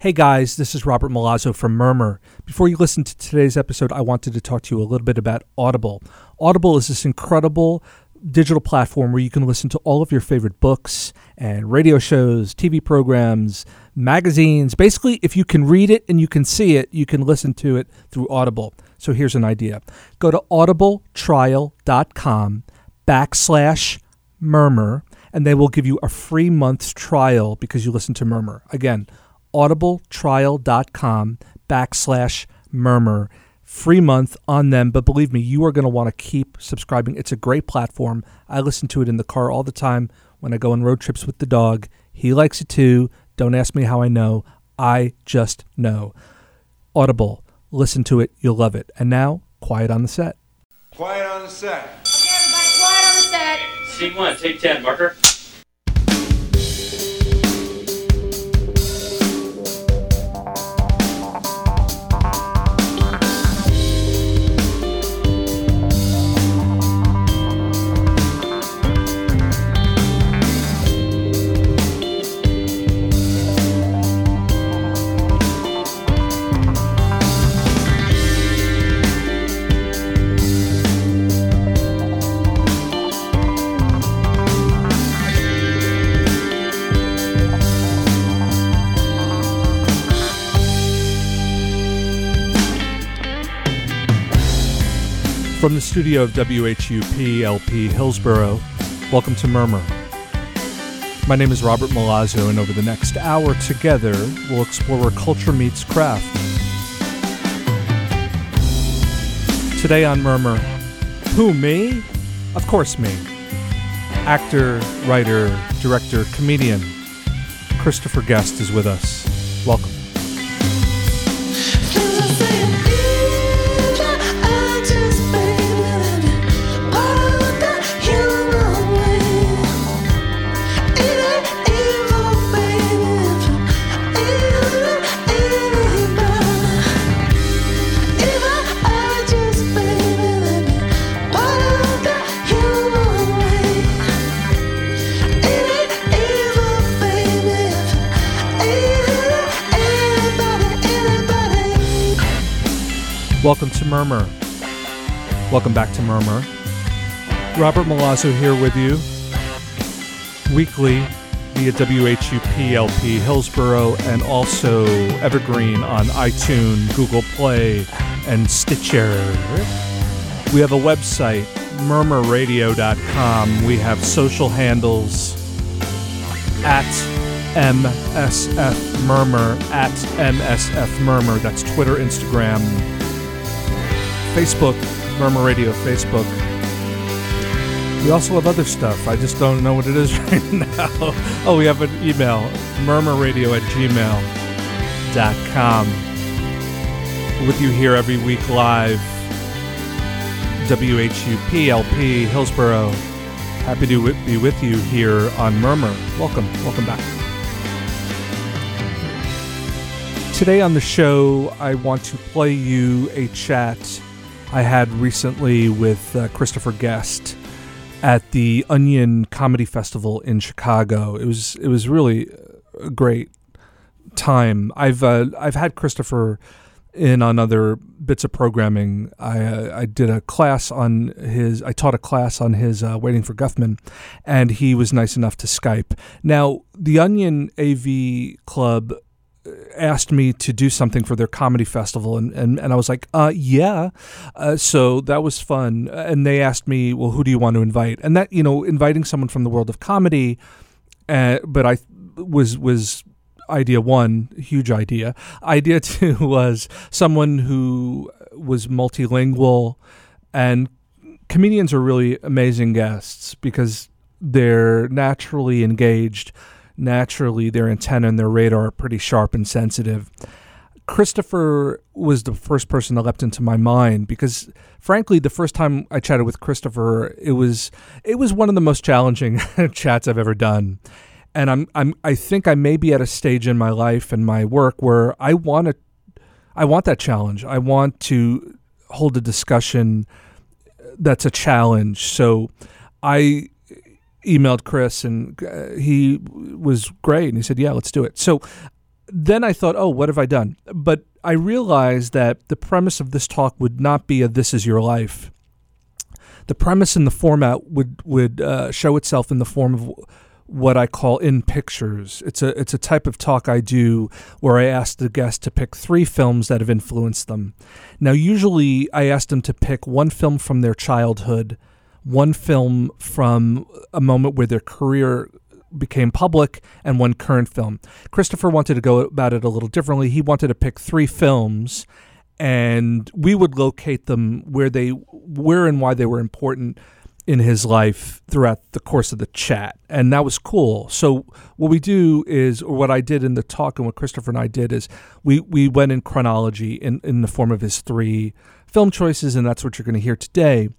Hey guys, this is Robert Milazzo from Murmur. Before you listen to today's episode, I wanted to talk to you a little bit about Audible. Audible is this incredible digital platform where you can listen to all of your favorite books and radio shows, TV programs, magazines. Basically, if you can read it and you can see it, you can listen to it through Audible. So here's an idea. Go to audibletrial.com/murmur, and they will give you a free month's trial because you listen to Murmur. Again, audibletrial.com/murmur. Free month on them, but believe me, you are going to want to keep subscribing. It's a great platform. I listen to it in the car all the time when I go on road trips with the dog. He likes it too. Don't ask me how I know. I just know. Audible. Listen to it. You'll love it. And now, quiet on the set. Quiet on the set. Okay, everybody, quiet on the set. Scene one, take 10, marker. From the studio of WHUP-LP Hillsboro, welcome to Murmur. My name is Robert Milazzo, and over the next hour together, we'll explore where culture meets craft. Today on Murmur, who, me? Of course me. Actor, writer, director, comedian, Christopher Guest is with us. Welcome. Welcome to Murmur. Welcome back to Murmur. Robert Milazzo here with you weekly via WHUP-LP Hillsboro and also Evergreen on iTunes, Google Play, and Stitcher. We have a website, murmurradio.com. We have social handles at MSF Murmur, at MSF Murmur. That's Twitter, Instagram, Facebook, Murmur Radio Facebook. We also have other stuff. I just don't know what it is right now. Oh, we have an email, murmurradio@gmail.com. With you here every week live, WHUP-LP Hillsboro. Happy to be with you here on Murmur. Welcome. Welcome back. Today on the show, I want to play you a chat I had recently with Christopher Guest at the Onion Comedy Festival in Chicago. It was really a great time. I've had Christopher in on other bits of programming. I taught a class on his Waiting for Guffman, and he was nice enough to Skype. Now, the Onion AV Club asked me to do something for their comedy festival, and I was like, yeah. So that was fun. And they asked me, well, who do you want to invite? And that, inviting someone from the world of comedy, but I was idea one, huge idea. Idea two was someone who was multilingual, and comedians are really amazing guests because they're naturally engaged. Naturally, their antenna and their radar are pretty sharp and sensitive. Christopher was the first person that leapt into my mind because, frankly, the first time I chatted with Christopher, it was one of the most challenging chats I've ever done. And I think I may be at a stage in my life and my work where I want that challenge. I want to hold a discussion that's a challenge. So I emailed Chris, and he was great, and he said, yeah, let's do it. So Then I thought, oh, what have I done? But I realized that the premise of this talk would not be a This Is Your Life. The premise and the format would show itself in the form of what I call In Pictures. It's a type of talk I do where I ask the guest to pick three films that have influenced them. Now, usually I ask them to pick one film from their childhood, one film from a moment where their career became public, and one current film. Christopher wanted to go about it a little differently. He wanted to pick three films, and we would locate them where and why they were important in his life throughout the course of the chat. And that was cool. So what we do is, or what I did in the talk and what Christopher and I did is we went in chronology in the form of his three film choices, and that's what you're going to hear today.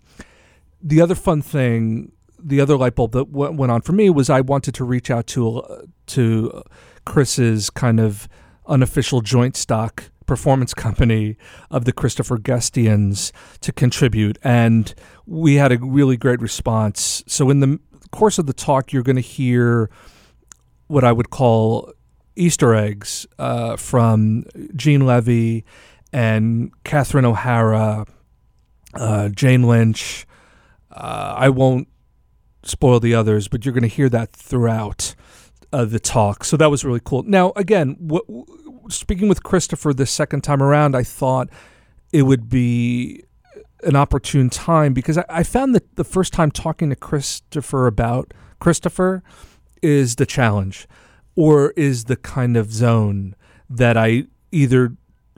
The other fun thing, the other light bulb that went on for me was I wanted to reach out to Chris's kind of unofficial joint stock performance company of the Christopher Guestians to contribute. And we had a really great response. So in the course of the talk, you're going to hear what I would call Easter eggs from Eugene Levy and Catherine O'Hara, Jane Lynch. I won't spoil the others, but you're going to hear that throughout the talk. So that was really cool. Now, again, speaking with Christopher this second time around, I thought it would be an opportune time because I found that the first time talking to Christopher about Christopher is the challenge, or is the kind of zone that I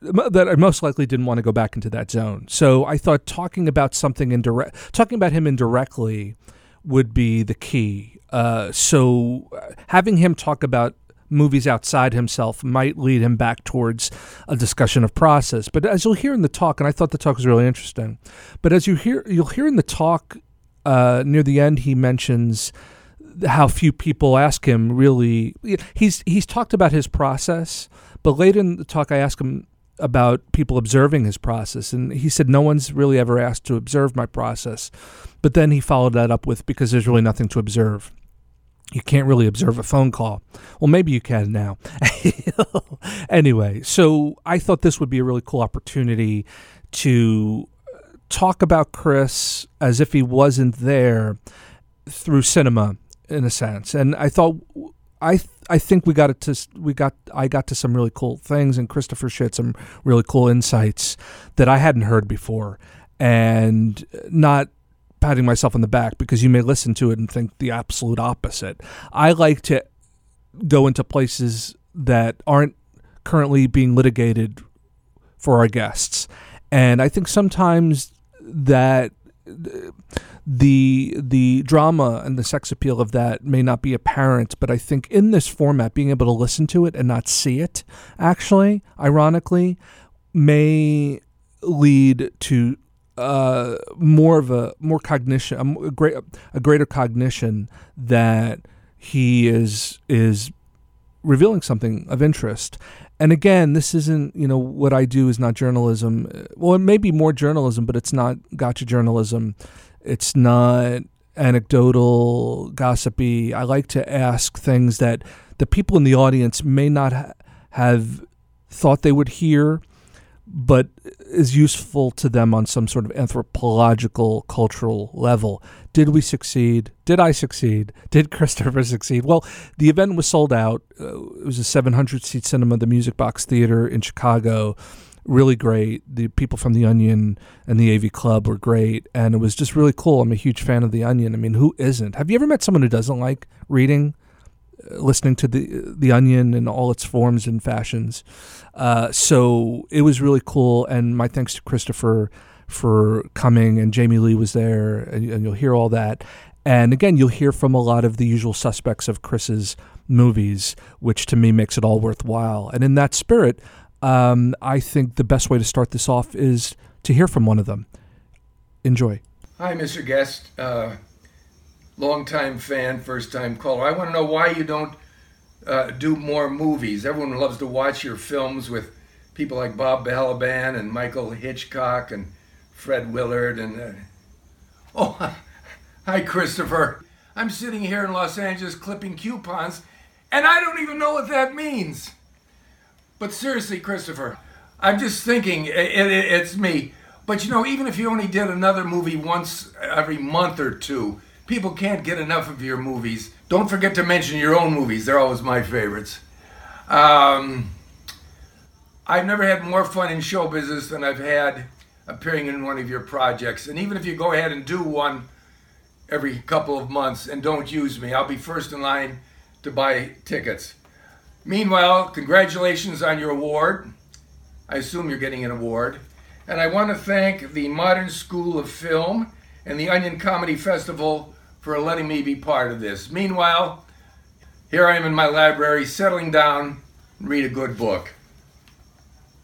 most likely didn't want to go back into that zone. So I thought talking about him indirectly would be the key. So having him talk about movies outside himself might lead him back towards a discussion of process. But as you'll hear in the talk, and I thought the talk was really interesting, but as you'll hear in the talk near the end, he mentions how few people ask him really. He's talked about his process, but later in the talk, I asked him about people observing his process. And he said, no one's really ever asked to observe my process. But then he followed that up with, because there's really nothing to observe. You can't really observe a phone call. Well, maybe you can now. Anyway, so I thought this would be a really cool opportunity to talk about Chris as if he wasn't there through cinema, in a sense. And I thought, I got to some really cool things, and Christopher shared some really cool insights that I hadn't heard before. And not patting myself on the back, because you may listen to it and think the absolute opposite. I like to go into places that aren't currently being litigated for our guests. And I think sometimes that the drama and the sex appeal of that may not be apparent, but I think in this format, being able to listen to it and not see it, actually, ironically, may lead to a greater cognition that he is revealing something of interest. And again, this isn't, what I do is not journalism. Well, it may be more journalism, but it's not gotcha journalism. It's not anecdotal, gossipy. I like to ask things that the people in the audience may not have thought they would hear, but is useful to them on some sort of anthropological, cultural level. Did we succeed? Did I succeed? Did Christopher succeed? Well, the event was sold out. It was a 700-seat cinema, the Music Box Theater in Chicago. Really great. The people from The Onion and the AV Club were great, and it was just really cool. I'm a huge fan of The Onion. I mean, who isn't? Have you ever met someone who doesn't like reading, listening to the Onion in all its forms and fashions? So it was really cool, and my thanks to Christopher for coming, and Jamie Lee was there, and you'll hear all that. And again, you'll hear from a lot of the usual suspects of Chris's movies, which to me makes it all worthwhile. And in that spirit, I think the best way to start this off is to hear from one of them. Enjoy. Hi, Mr. Guest. Long-time fan, first-time caller. I want to know why you don't do more movies. Everyone loves to watch your films with people like Bob Balaban and Michael Hitchcock and Fred Willard and... Oh, hi, Christopher. I'm sitting here in Los Angeles clipping coupons, and I don't even know what that means. But seriously, Christopher, I'm just thinking, it's me. But you know, even if you only did another movie once every month or two, people can't get enough of your movies. Don't forget to mention your own movies. They're always my favorites. I've never had more fun in show business than I've had appearing in one of your projects. And even if you go ahead and do one every couple of months and don't use me, I'll be first in line to buy tickets. Meanwhile, congratulations on your award. I assume you're getting an award. And I want to thank the Modern School of Film and the Onion Comedy Festival for letting me be part of this. Meanwhile, here I am in my library, settling down and read a good book.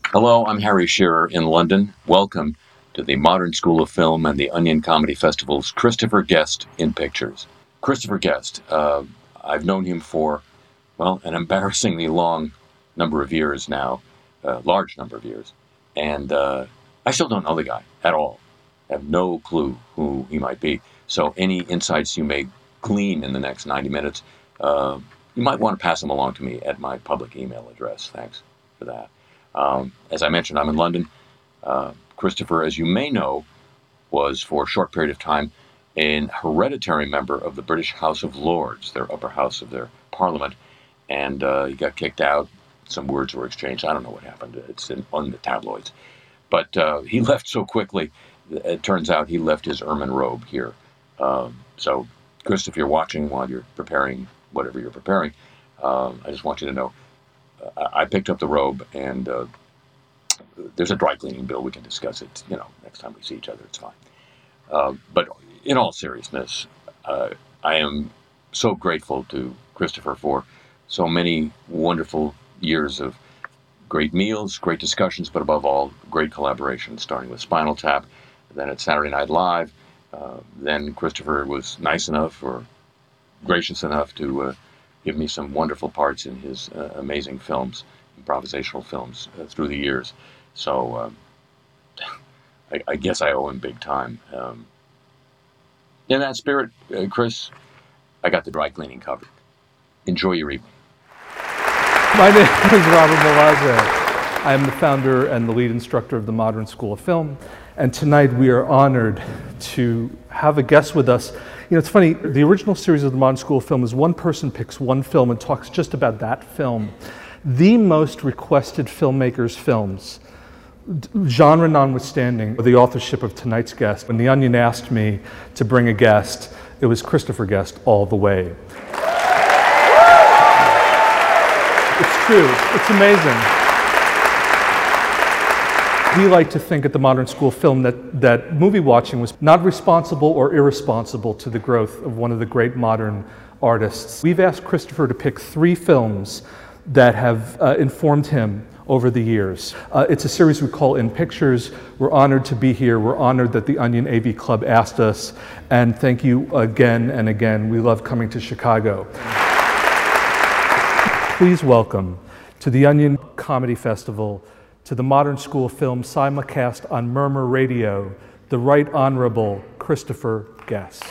Hello, I'm Harry Shearer in London. Welcome to the Modern School of Film and the Onion Comedy Festival's Christopher Guest in Pictures. Christopher Guest, I've known him for, well, an embarrassingly long number of years now, large number of years, and I still don't know the guy at all. I have no clue who he might be. So any insights you may glean in the next 90 minutes, you might want to pass them along to me at my public email address. Thanks for that. As I mentioned, I'm in London. Christopher, as you may know, was for a short period of time an hereditary member of the British House of Lords, their upper house of their parliament, and he got kicked out. Some words were exchanged. I don't know what happened. It's on the tabloids. But he left so quickly, it turns out he left his ermine robe here. So, Chris, if you're watching while you're preparing whatever you're preparing, I just want you to know, I picked up the robe, and there's a dry cleaning bill. We can discuss it, you know, next time we see each other. It's fine. But in all seriousness, I am so grateful to Christopher for so many wonderful years of great meals, great discussions, but above all, great collaboration, starting with Spinal Tap, then at Saturday Night Live. Then Christopher was nice enough or gracious enough to give me some wonderful parts in his amazing films, improvisational films, through the years. So I guess I owe him big time. In that spirit, Chris, I got the dry cleaning covered. Enjoy your evening. My name is Robert Milazzo. I am the founder and the lead instructor of the Modern School of Film. And tonight we are honored to have a guest with us. You know, it's funny, the original series of the Modern School of Film is one person picks one film and talks just about that film. The most requested filmmakers' films, genre notwithstanding, the authorship of tonight's guest. When The Onion asked me to bring a guest, it was Christopher Guest all the way. It's true, it's amazing. We like to think at the Modern School of Film that movie watching was not responsible or irresponsible to the growth of one of the great modern artists. We've asked Christopher to pick three films that have informed him over the years. It's a series we call In Pictures. We're honored to be here. We're honored that the Onion AV Club asked us. And thank you again and again. We love coming to Chicago. Please welcome to the Onion Comedy Festival, to the Modern School of Film simulcast on Murmur Radio, the Right Honorable Christopher Guest.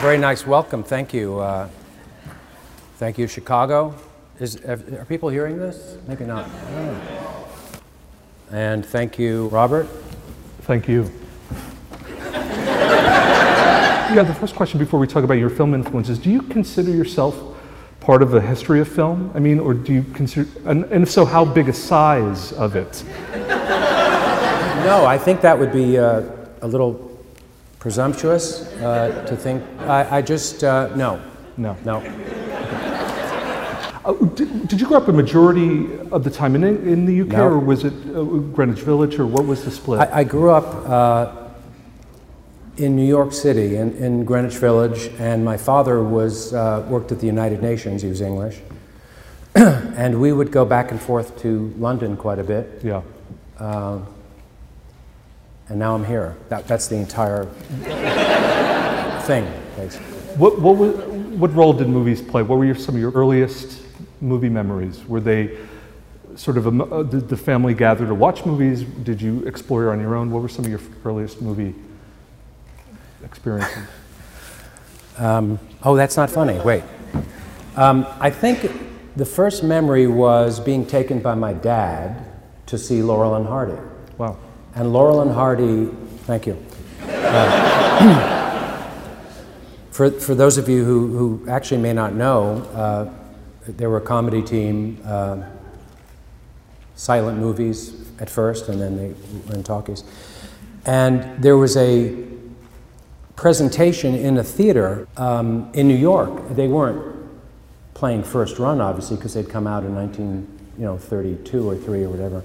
Very nice welcome. Thank you. Thank you, Chicago. Are people hearing this? Maybe not. Oh. And thank you, Robert. Thank you. Yeah, the first question before we talk about your film influences, do you consider yourself part of the history of film? I mean, or do you consider, and if so, how big a size of it? No, I think that would be a little presumptuous to think. I just, no. No. No. Did you grow up a majority of the time in the UK, no. Or was it Greenwich Village, or what was the split? I grew up in New York City, in Greenwich Village, and my father worked at the United Nations. He was English. and we would go back and forth to London quite a bit. Yeah. And now I'm here. That's the entire thing. What role did movies play? What were some of your earliest movie memories? Were they sort of, did the family gather to watch movies? Did you explore on your own? What were some of your earliest movie experiences? Oh, that's not funny, wait. I think the first memory was being taken by my dad to see Laurel and Hardy. Wow. And Laurel and Hardy, thank you. For those of you who actually may not know, they were a comedy team, silent movies at first, and then they were in talkies. And there was a presentation in a theater in New York. They weren't playing first run, obviously, because they'd come out in 1932 or 3 or whatever.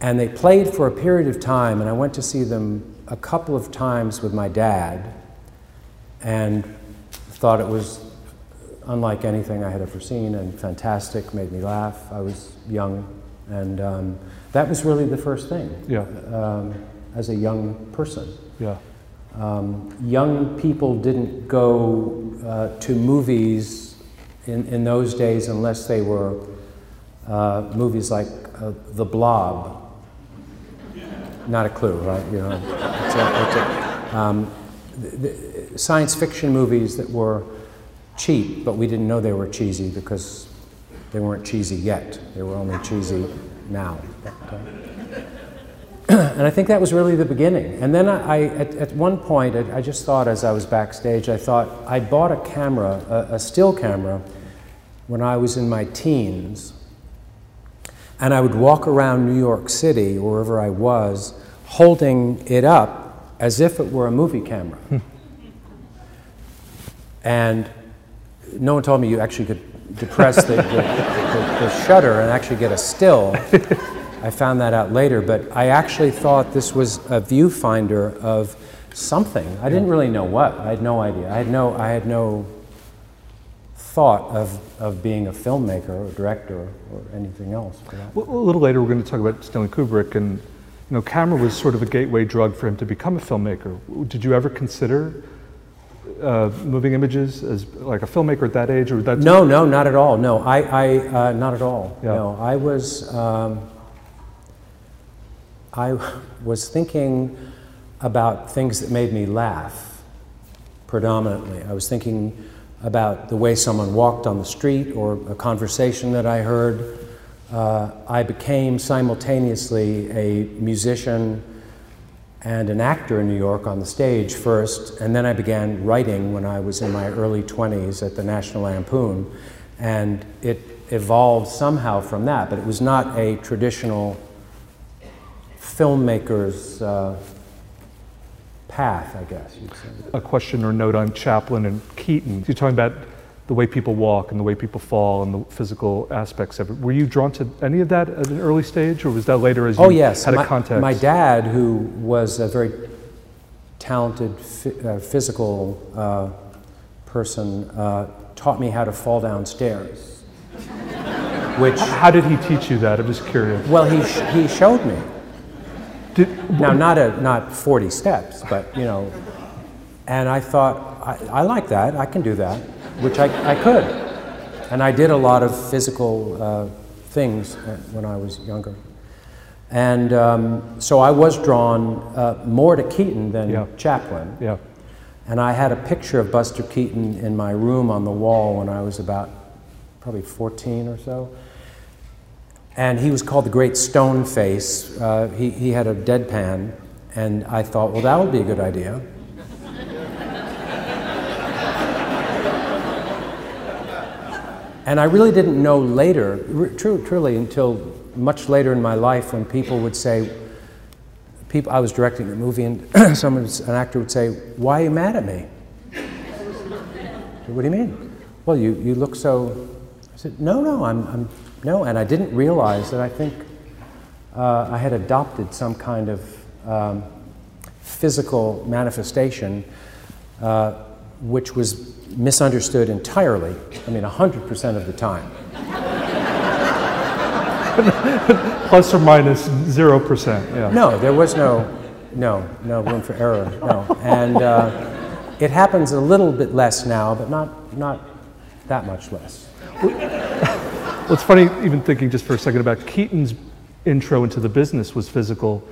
And they played for a period of time, and I went to see them a couple of times with my dad and thought it was unlike anything I had ever seen and fantastic, made me laugh. I was young, and that was really the first thing, yeah. As a young person. Yeah. Young people didn't go to movies in those days unless they were movies like The Blob. Not a clue, right? You know, the science fiction movies that were cheap, but we didn't know they were cheesy because they weren't cheesy yet. They were only cheesy now. And I think that was really the beginning. And then at one point, I just thought as I was backstage, I thought I bought a camera, a still camera, when I was in my teens. And I would walk around New York City, wherever I was, holding it up as if it were a movie camera. And no one told me you actually could depress the shutter and actually get a still. I found that out later, but I actually thought this was a viewfinder of something. I didn't really know what. I had no idea. I had no thought of being a filmmaker or director or anything else. Well, a little later, we're going to talk about Stanley Kubrick, and camera was sort of a gateway drug for him to become a filmmaker. Did you ever consider moving images as like a filmmaker at that age, or that? No, not at all. No, I not at all. Yeah. No, I was thinking about things that made me laugh, predominantly. I was thinking about the way someone walked on the street or a conversation that I heard. I became simultaneously a musician and an actor in New York on the stage first, and then I began writing when I was in my early 20s at the National Lampoon, and it evolved somehow from that, but it was not a traditional filmmaker's path, I guess you'd say. A question or note on Chaplin and Keaton. You're talking about the way people walk and the way people fall and the physical aspects of it. Were you drawn to any of that at an early stage, or was that later as you had a context? My dad, who was a very talented physical person, taught me how to fall downstairs. Which how did he teach you that? I'm just curious. Well, he showed me. Now, not 40 steps, but and I thought, I like that, I can do that, which I could. And I did a lot of physical things when I was younger. And so I was drawn more to Keaton than Chaplin. Yeah. And I had a picture of Buster Keaton in my room on the wall when I was about probably 14 or so. And he was called the Great Stone Face. He had a deadpan, and I thought, well, that would be a good idea. And I really didn't know later, truly until much later in my life, when people would say, I was directing a movie, and an actor would say, "Why are you mad at me?" What do you mean? Well, you look so. I said, "No, I'm." No, and I didn't realize that I think I had adopted some kind of physical manifestation which was misunderstood entirely, 100% of the time. Plus or minus 0%. Yeah. No, there was no room for error. No, and it happens a little bit less now, but not that much less. Well, it's funny, even thinking just for a second about Keaton's intro into the business was physical,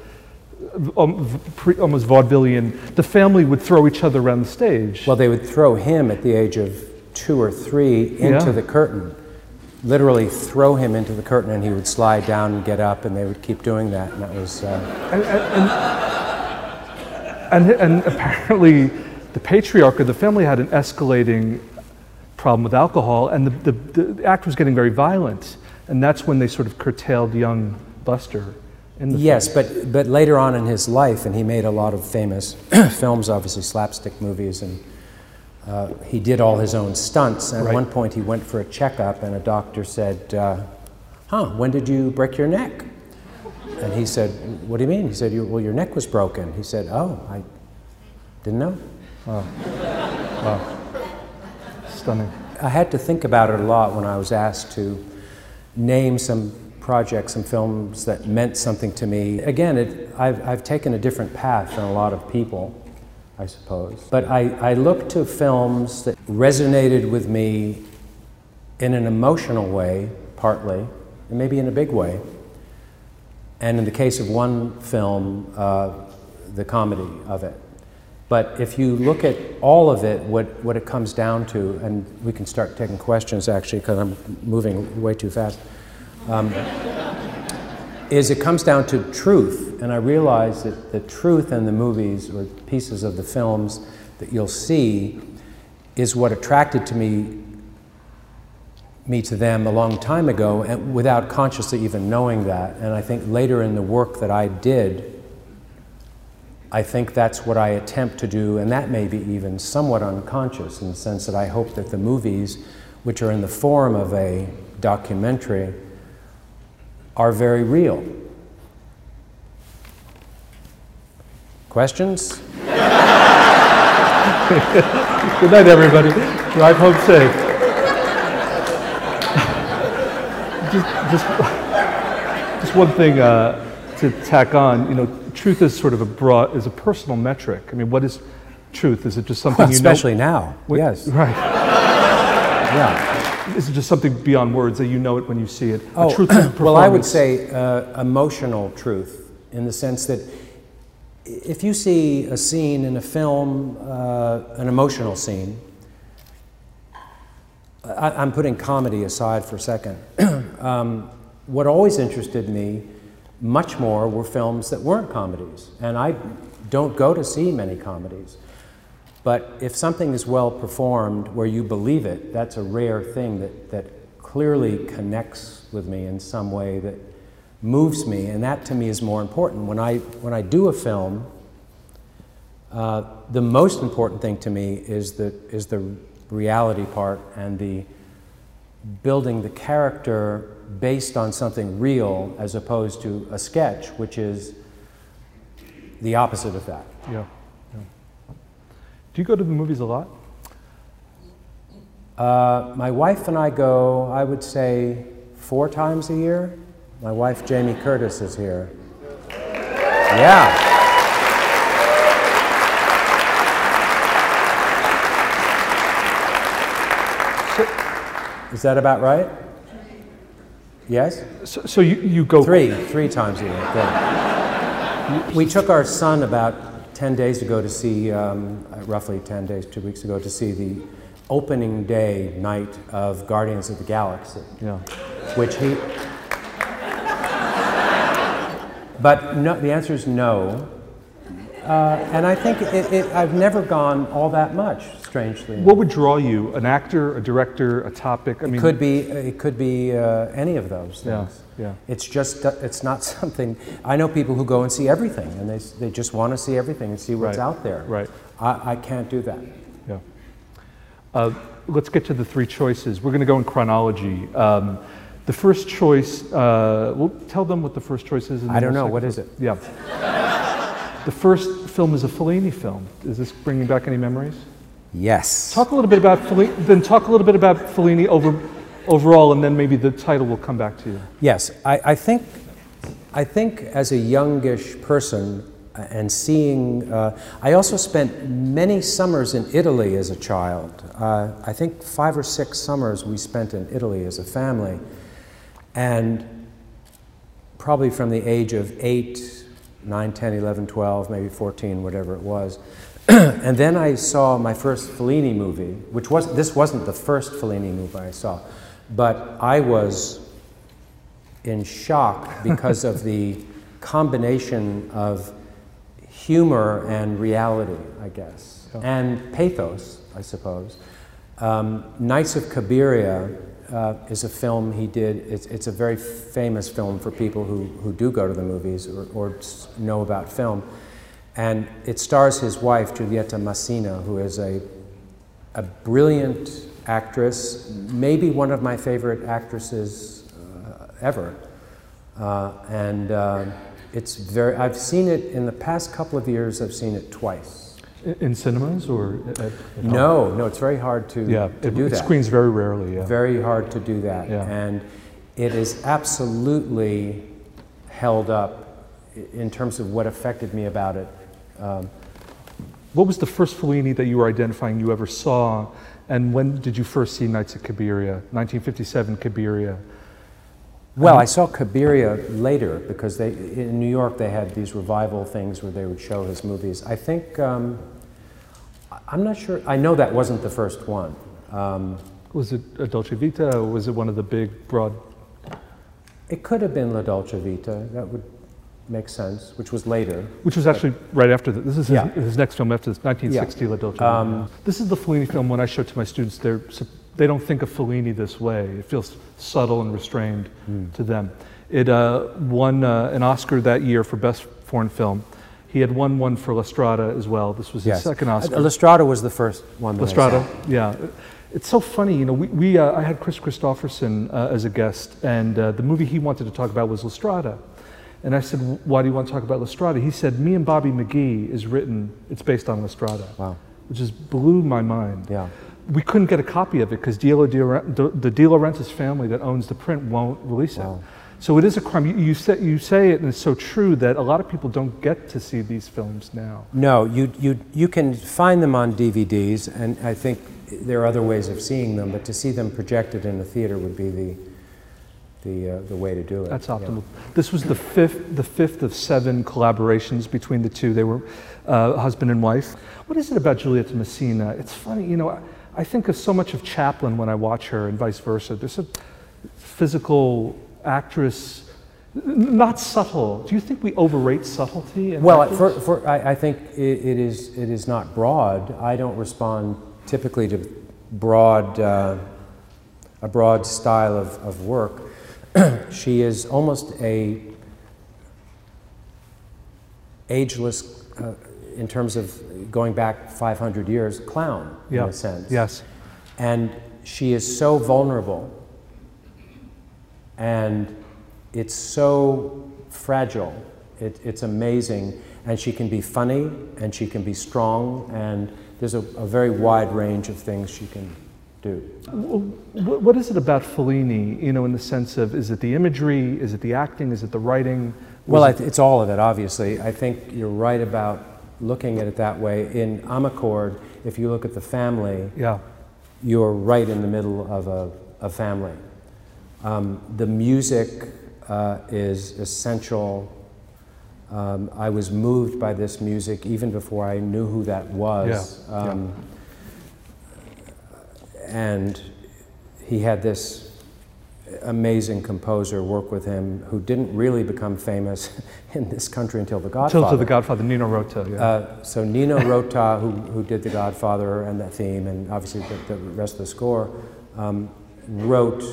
almost vaudevillian. The family would throw each other around the stage. Well, they would throw him at the age of 2 or 3 into the curtain. Literally throw him into the curtain, and he would slide down and get up, and they would keep doing that, and that was... And apparently the patriarch of the family had an escalating problem with alcohol, and the act was getting very violent, and that's when they sort of curtailed young Buster in the film. But later on in his life, and he made a lot of famous films, obviously slapstick movies, and he did all his own stunts, and at one point he went for a checkup, and a doctor said, when did you break your neck? And he said, what do you mean? He said, well, your neck was broken. He said, oh, I didn't know. Oh. Wow. Stunning. I had to think about it a lot when I was asked to name some projects, some films that meant something to me. Again, I've taken a different path than a lot of people, I suppose. But I look to films that resonated with me in an emotional way, partly, and maybe in a big way. And in the case of one film, the comedy of it. But if you look at all of it, what it comes down to, and we can start taking questions actually, because I'm moving way too fast, is it comes down to truth. And I realize that the truth in the movies or pieces of the films that you'll see is what attracted to me to them a long time ago, and without consciously even knowing that. And I think later in the work that I did, I think that's what I attempt to do, and that may be even somewhat unconscious in the sense that I hope that the movies, which are in the form of a documentary, are very real. Questions? Good night, everybody. Drive home safe. Just one thing to tack on. You know, truth is sort of a personal metric. I mean, what is truth? Is it just something especially now? Yes. Right. Yeah. Is it just something beyond words that you know it when you see it? Oh, well, I would say emotional truth, in the sense that if you see a scene in a film, an emotional scene. I'm putting comedy aside for a second. What always interested me much more were films that weren't comedies. And I don't go to see many comedies. But if something is well performed where you believe it, that's a rare thing that clearly connects with me in some way, that moves me. And that to me is more important. When I do a film, the most important thing to me is the reality part, and the building the character based on something real, as opposed to a sketch, which is the opposite of that. Yeah. Do you go to the movies a lot? My wife and I go, I would say, 4 times a year. My wife, Jamie Curtis, is here. Yeah. Is that about right? Yes? So you go... Three times a year. Good. We took our son about 10 days ago to see, roughly 10 days, 2 weeks ago, to see the opening day night of Guardians of the Galaxy. Yeah. Which he... But no, the answer is no. And I think I've never gone all that much, strangely. What would draw you? An actor, a director, a topic? I mean, it could be any of those things. Yeah. It's just, it's not something. I know people who go and see everything, and they just want to see everything and see what's out there. Right. I can't do that. Yeah. Let's get to the 3 choices. We're going to go in chronology. The first choice. We'll tell them what the first choice is. I don't know. What is it? Yeah. The first film is a Fellini film. Is this bringing back any memories? Yes. Talk a little bit about Fellini over overall, and then maybe the title will come back to you. Yes, I think as a youngish person, and seeing, I also spent many summers in Italy as a child. I think 5 or 6 summers we spent in Italy as a family, and probably from the age of 8, 9, 10, 11, 12, maybe 14, whatever it was. And then I saw my first Fellini movie, which was, this wasn't the first Fellini movie I saw, but I was in shock because of the combination of humor and reality, I guess, and pathos, I suppose. Nights of Cabiria is a film he did. It's a very famous film for people who do go to the movies or know about film. And it stars his wife, Giulietta Massina, who is a brilliant actress, maybe one of my favorite actresses ever. It's very, I've seen it in the past couple of years, I've seen it twice. In cinemas or at No, it's very hard to, do that. It screens very rarely, yeah. Very hard to do that. Yeah. And it is absolutely held up in terms of what affected me about it. What was the first Fellini that you were identifying you ever saw, and when did you first see Nights at Cabiria, 1957 Cabiria? Well, I saw Cabiria later because in New York they had these revival things where they would show his movies. I think, I'm not sure, I know that wasn't the first one. Was it La Dolce Vita, or was it one of the big, broad? It could have been La Dolce Vita, that would make sense, which was later. Which was actually right after that. This is his next film after this, 1960 La Dolce Vita. This is the Fellini film when I show to my students, they don't think of Fellini this way. It feels subtle and restrained to them. It won an Oscar that year for Best Foreign Film. He had won one for La Strada as well. This was his second Oscar. La Strada was the first one. La Strada, yeah. It's so funny, you know, I had Chris Christopherson as a guest, and the movie he wanted to talk about was La Strada. And I said, why do you want to talk about La Strada? He said, Me and Bobby McGee is written, it's based on La Strada. Wow. Which just blew my mind. Yeah. We couldn't get a copy of it because the De Laurentiis family that owns the print won't release it. So it is a crime. You say it, and it's so true that a lot of people don't get to see these films now. No, you can find them on DVDs, and I think there are other ways of seeing them, but to see them projected in the theater would be the way to do it. That's optimal. Yeah. This was the fifth of 7 collaborations between the two. They were husband and wife. What is it about Giulietta Massina? It's funny, you know, I think of so much of Chaplin when I watch her and vice versa. There's a physical actress, not subtle. Do you think we overrate subtlety? Well, I think it is not broad. I don't respond typically to a broad style of work. She is almost a ageless, in terms of going back 500 years, clown, in a sense. Yes. And she is so vulnerable, and it's so fragile. It's amazing. And she can be funny, and she can be strong, and there's a very wide range of things she can do. What is it about Fellini, you know, in the sense of, is it the imagery, is it the acting, is it the writing? Well, it's all of it, obviously. I think you're right about looking at it that way. In Amarcord, if you look at the family, you're right in the middle of a family. The music is essential. I was moved by this music even before I knew who that was. Yeah. And he had this amazing composer work with him who didn't really become famous in this country until The Godfather. Until the Godfather, Nino Rota. Yeah. So Nino Rota, who did The Godfather and that theme, and obviously the rest of the score, wrote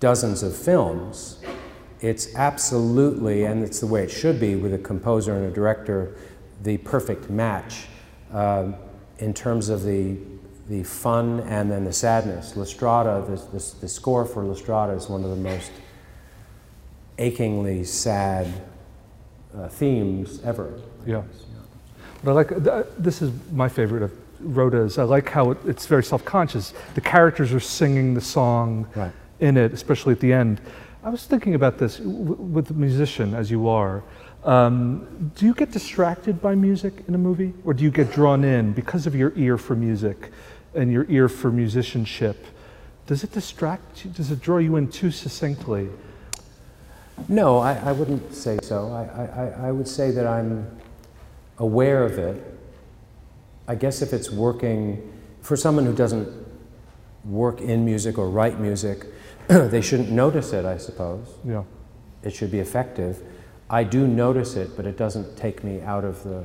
dozens of films. It's absolutely, and it's the way it should be with a composer and a director, the perfect match in terms of the fun and then the sadness. La Strada, the score for La Strada is one of the most achingly sad themes ever. Yeah. But I like, this is my favorite of Rota's. I like how it's very self-conscious. The characters are singing the song in it, especially at the end. I was thinking about this with a musician, as you are. Do you get distracted by music in a movie, or do you get drawn in because of your ear for music and your ear for musicianship? Does it distract you? Does it draw you in too succinctly? No, I wouldn't say so. I would say that I'm aware of it. I guess if it's working, for someone who doesn't work in music or write music, they shouldn't notice it, I suppose. Yeah. It should be effective. I do notice it, but it doesn't take me out of the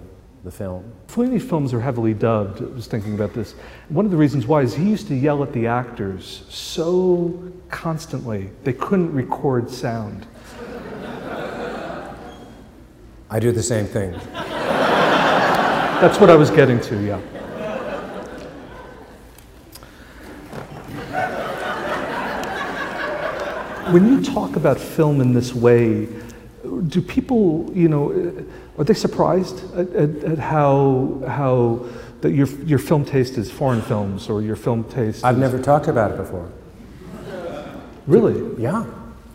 film. Fellini films are heavily dubbed. I was thinking about this. One of the reasons why is he used to yell at the actors so constantly, they couldn't record sound. I do the same thing. That's what I was getting to, yeah. When you talk about film in this way, do people, you know, are they surprised at how that your film taste is foreign films or your film taste? I've never talked about it before. Really? Yeah,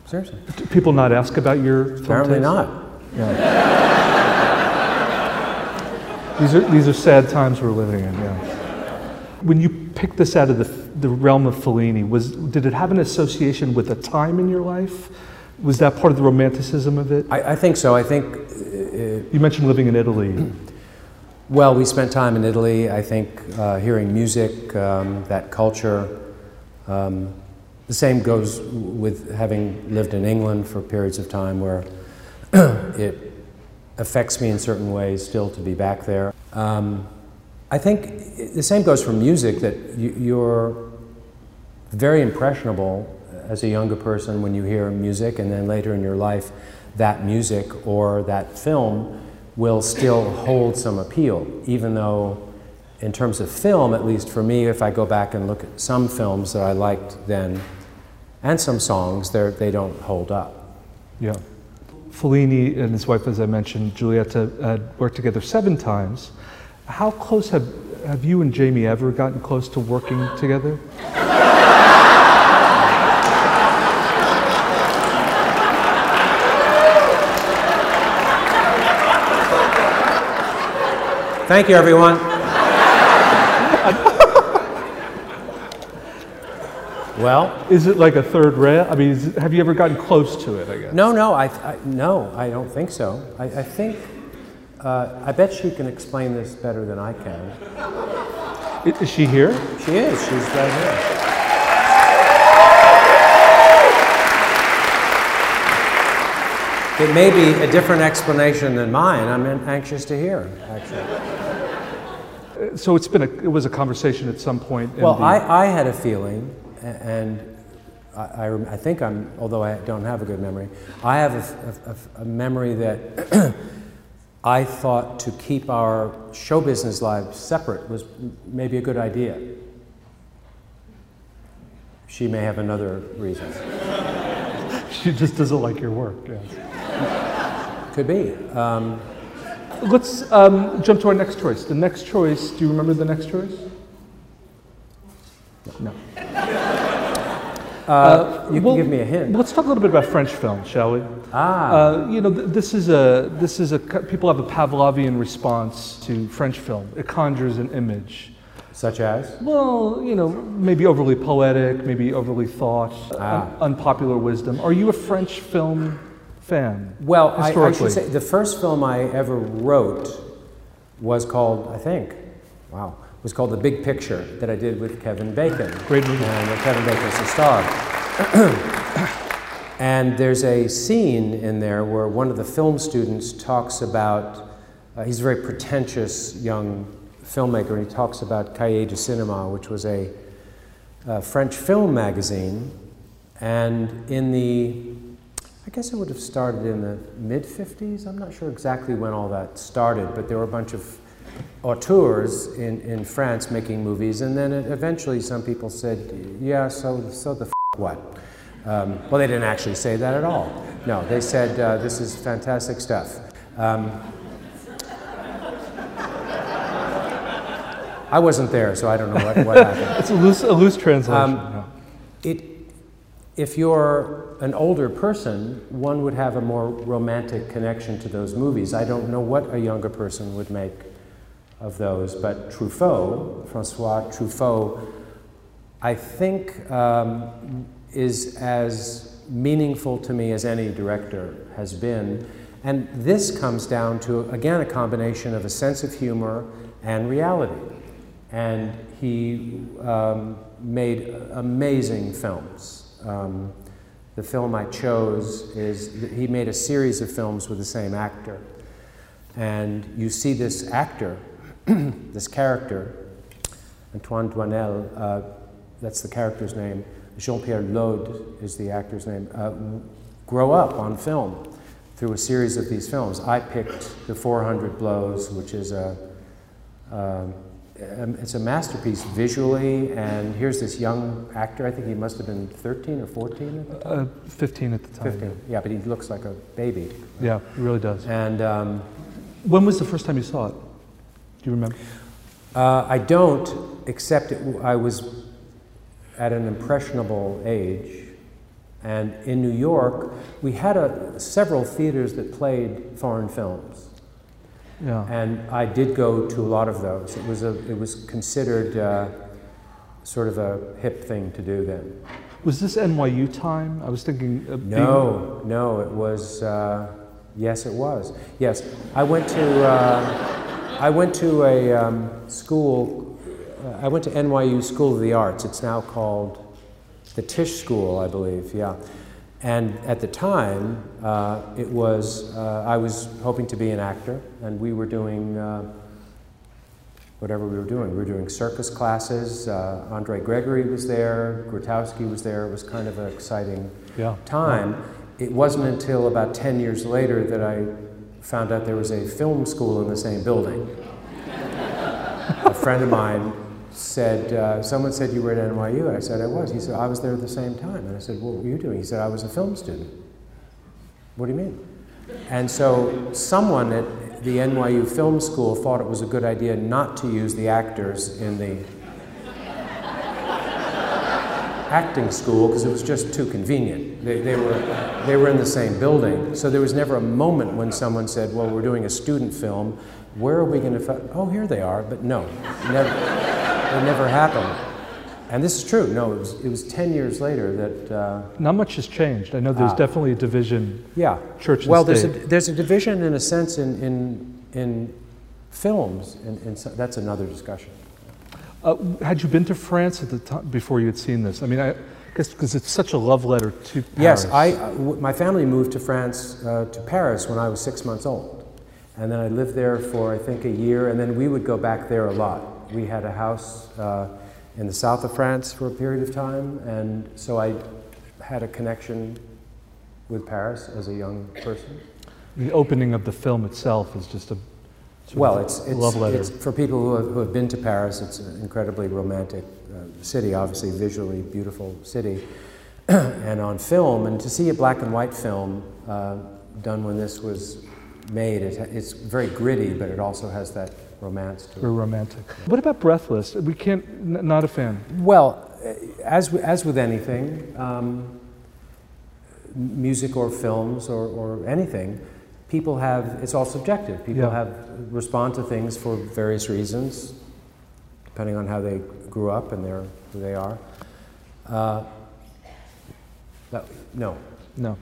seriously. Do people not ask about your film taste? Apparently not. Yeah. these are sad times we're living in. Yeah. When you picked this out of the realm of Fellini, did it have an association with a time in your life? Was that part of the romanticism of it? I think so. I think... You mentioned living in Italy. Well, we spent time in Italy. I think hearing music, that culture. The same goes with having lived in England for periods of time where it affects me in certain ways still to be back there. I think the same goes for music, that you're very impressionable as a younger person when you hear music, and then later in your life that music or that film will still hold some appeal, even though in terms of film, at least for me, if I go back and look at some films that I liked then and some songs, they don't hold up. Yeah. Fellini and his wife, as I mentioned, Giulietta, had worked together 7 times. How close have you and Jamie ever gotten close to working together? Thank you, everyone. Well, is it like a third rail? I mean, have you ever gotten close to it, I guess? No, I don't think so. I think, I bet she can explain this better than I can. Is she here? She is. She's right here. It may be a different explanation than mine. I'm anxious to hear, actually. So it was a conversation at some point. Well, I had a feeling, and I think although I don't have a good memory, I have a memory that I thought to keep our show business lives separate was maybe a good idea. She may have another reason. She just doesn't like your work, yes. Could be. Let's jump to our next choice. The next choice, do you remember the next choice? No. You can give me a hint. Let's talk a little bit about French film, shall we? You know, people have a Pavlovian response to French film. It conjures an image. Such as? Well, you know, maybe overly poetic, maybe overly thought, unpopular wisdom. Are you a French film fan? Well, I should say the first film I ever wrote was called, The Big Picture, that I did with Kevin Bacon. Great movie. And Kevin Bacon's the star. And there's a scene in there where one of the film students talks about, he's a very pretentious young filmmaker, and he talks about Cahiers du Cinéma, which was a French film magazine. And I guess it would have started in the mid-50s. I'm not sure exactly when all that started, but there were a bunch of auteurs in France making movies, and then eventually some people said, yeah, so the f*** what? Well, they didn't actually say that at all. No, they said, this is fantastic stuff. I wasn't there, so I don't know what happened. It's a loose translation. If you're an older person, one would have a more romantic connection to those movies. I don't know what a younger person would make of those, but Truffaut, François Truffaut, I think is as meaningful to me as any director has been. And this comes down to, again, a combination of a sense of humor and reality. And he made amazing films. The film I chose is, he made a series of films with the same actor. And you see this actor, this character, Antoine Doinel, that's the character's name, Jean-Pierre Lode is the actor's name, grow up on film through a series of these films. I picked The 400 Blows, which is it's a masterpiece visually, and here's this young actor. I think he must have been 13 or 14 at the time. 15 at the time. 15, yeah, but he looks like a baby. Right? Yeah, he really does. And when was the first time you saw it? Do you remember? I don't, except I was at an impressionable age. And in New York, we had several theaters that played foreign films. Yeah. And I did go to a lot of those. It was considered sort of a hip thing to do then. Was this NYU time? I was thinking... No, it was... yes, it was. Yes, I went to NYU School of the Arts. It's now called the Tisch School, I believe, yeah. And at the time, I was hoping to be an actor, and we were doing whatever we were doing. We were doing circus classes. Andre Gregory was there. Grotowski was there. It was kind of an exciting time. It wasn't until about 10 years later that I found out there was a film school in the same building. A friend of mine said, someone said you were at NYU. I said I was. He said, I was there at the same time. And I said, what were you doing? He said, I was a film student. What do you mean? And so someone at the NYU Film School thought it was a good idea not to use the actors in the acting school because it was just too convenient. They were in the same building. So there was never a moment when someone said, well, we're doing a student film. Where are we going to... Oh, here they are. But no, it never happened. And this is true. No, it was 10 years later that... Not much has changed. I know there's definitely a division. Yeah. Church and state. There's a division in a sense in films. And that's another discussion. Had you been to France at the time before you had seen this? I mean, I guess because it's such a love letter to Paris. Yes, my family moved to France, to Paris, when I was 6 months old. And then I lived there for, I think, a year, and then we would go back there a lot. We had a house in the south of France for a period of time, and so I had a connection with Paris as a young person. The opening of the film itself is just a love letter. It's, for people who have been to Paris, it's an incredibly romantic city, obviously visually beautiful city, and on film, and to see a black and white film done when this was made, it's very gritty, but it also has that romance to it. Very romantic. What about Breathless? We can't, not a fan. Well, as with anything, music or films or anything, people have, it's all subjective. People respond to things for various reasons, depending on how they grew up and who they are. No.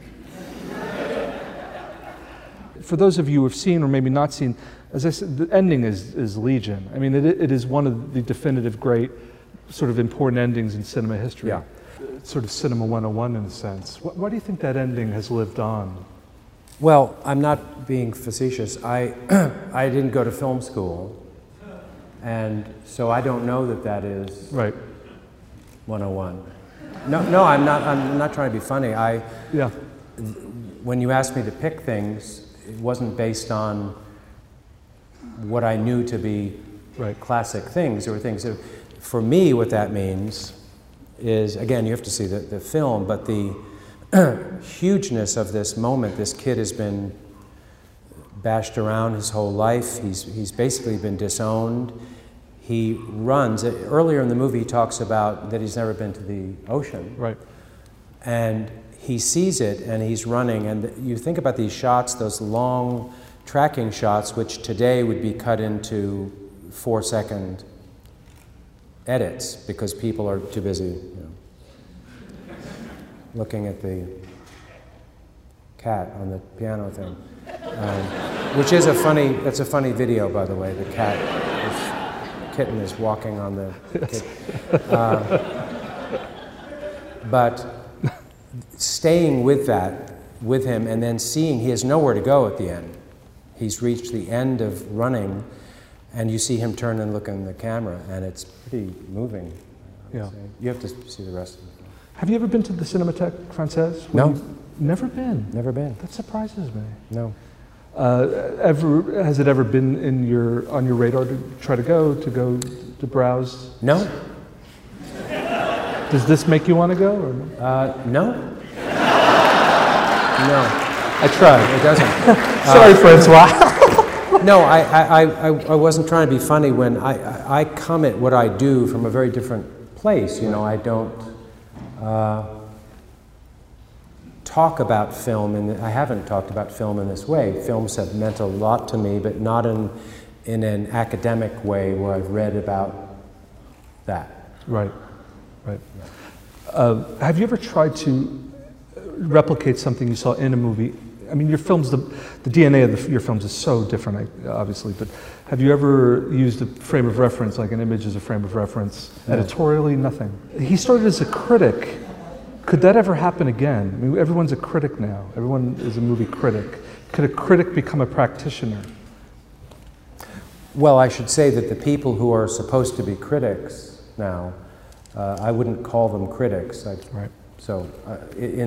For those of you who have seen or maybe not seen, as I said, the ending is legion. I mean, it is one of the definitive great sort of important endings in cinema history. Yeah. It's sort of cinema 101 in a sense. Why do you think that ending has lived on? Well, I'm not being facetious. I didn't go to film school, and so I don't know that is right. 101. No, I'm not trying to be funny. When you asked me to pick things, it wasn't based on what I knew to be classic things. There were things that, for me, what that means is, again, you have to see the film, but the hugeness of this moment. This kid has been bashed around his whole life. He's basically been disowned. he runs. Earlier in the movie, he talks about that he's never been to the ocean. Right. And he sees it, and he's running. And you think about these shots, those long tracking shots, which today would be cut into 4-second edits because people are too busy, you know, looking at the cat on the piano thing, which is a funny. That's a funny video, by the way. The cat, this kitten, is walking on the. But staying with that, with him, and then seeing he has nowhere to go at the end. He's reached the end of running, and you see him turn and look in the camera, and it's pretty moving. Yeah. You have to see the rest of it. Have you ever been to the Cinémathèque Française? No. Never been? Never been. That surprises me. No. Has it ever been in your on your radar to try to go to browse? No. Does this make you want to go? Or no? No. No. I tried. It doesn't. Sorry, Francois. No, I wasn't trying to be funny when I come at what I do from a very different place. You know, I don't talk about film, and I haven't talked about film in this way. Films have meant a lot to me, but not in an academic way where I've read about that. Right. Right. Have you ever tried to replicate something you saw in a movie? I mean, your films, the DNA of your films is so different, obviously, but have you ever used a frame of reference, like an image as a frame of reference? No. Editorially, nothing. He started as a critic. Could that ever happen again? I mean, everyone's a critic now. Everyone is a movie critic. Could a critic become a practitioner? Well, I should say that the people who are supposed to be critics now, I wouldn't call them critics. Right. So, a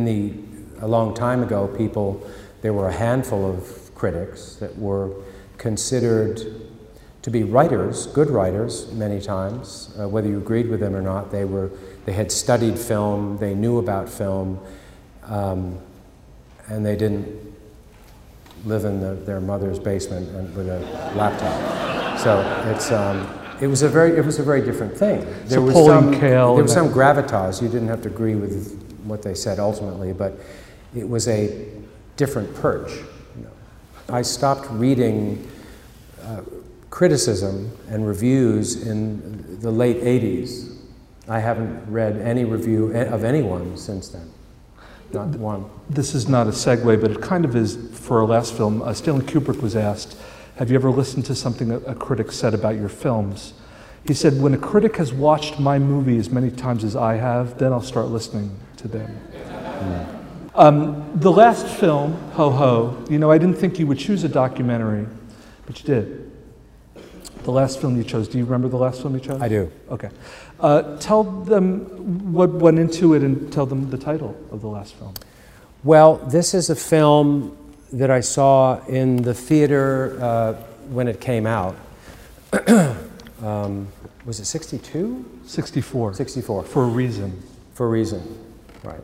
long time ago, there were a handful of critics that were considered to be writers, good writers, many times. Whether you agreed with them or not, they had studied film, they knew about film, and they didn't live in their mother's basement with a laptop. So it's. It was a very different thing. There was some gravitas. You didn't have to agree with what they said ultimately, but it was a different perch. You know. I stopped reading criticism and reviews in the late 80s. I haven't read any review of anyone since then. Not one. This is not a segue, but it kind of is for our last film. Stanley Kubrick was asked, have you ever listened to something a critic said about your films? He said, when a critic has watched my movie as many times as I have, then I'll start listening to them. Mm. The last film, Ho Ho, you know, I didn't think you would choose a documentary, but you did. The last film you chose, do you remember the last film you chose? I do. Okay. Tell them what went into it and tell them the title of the last film. Well, this is a film that I saw in the theater when it came out. Was it 62? 64. 64. For a reason. For a reason, right.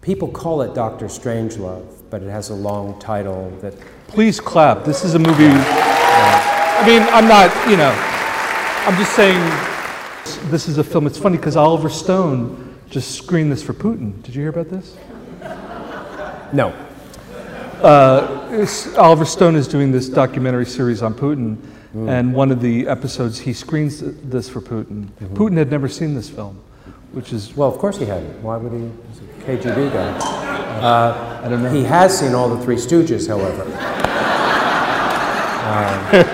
People call it Dr. Strangelove, but it has a long title that... Please clap. This is a movie... Yeah. I mean, I'm not, you know... I'm just saying this is a film. It's funny because Oliver Stone just screened this for Putin. Did you hear about this? No. Oliver Stone is doing this documentary series on Putin, and one of the episodes he screens this for Putin. Mm-hmm. Putin had never seen this film, which is... Well, of course he hadn't. Why would he? He's a KGB guy. I don't know. He has seen all the Three Stooges, however.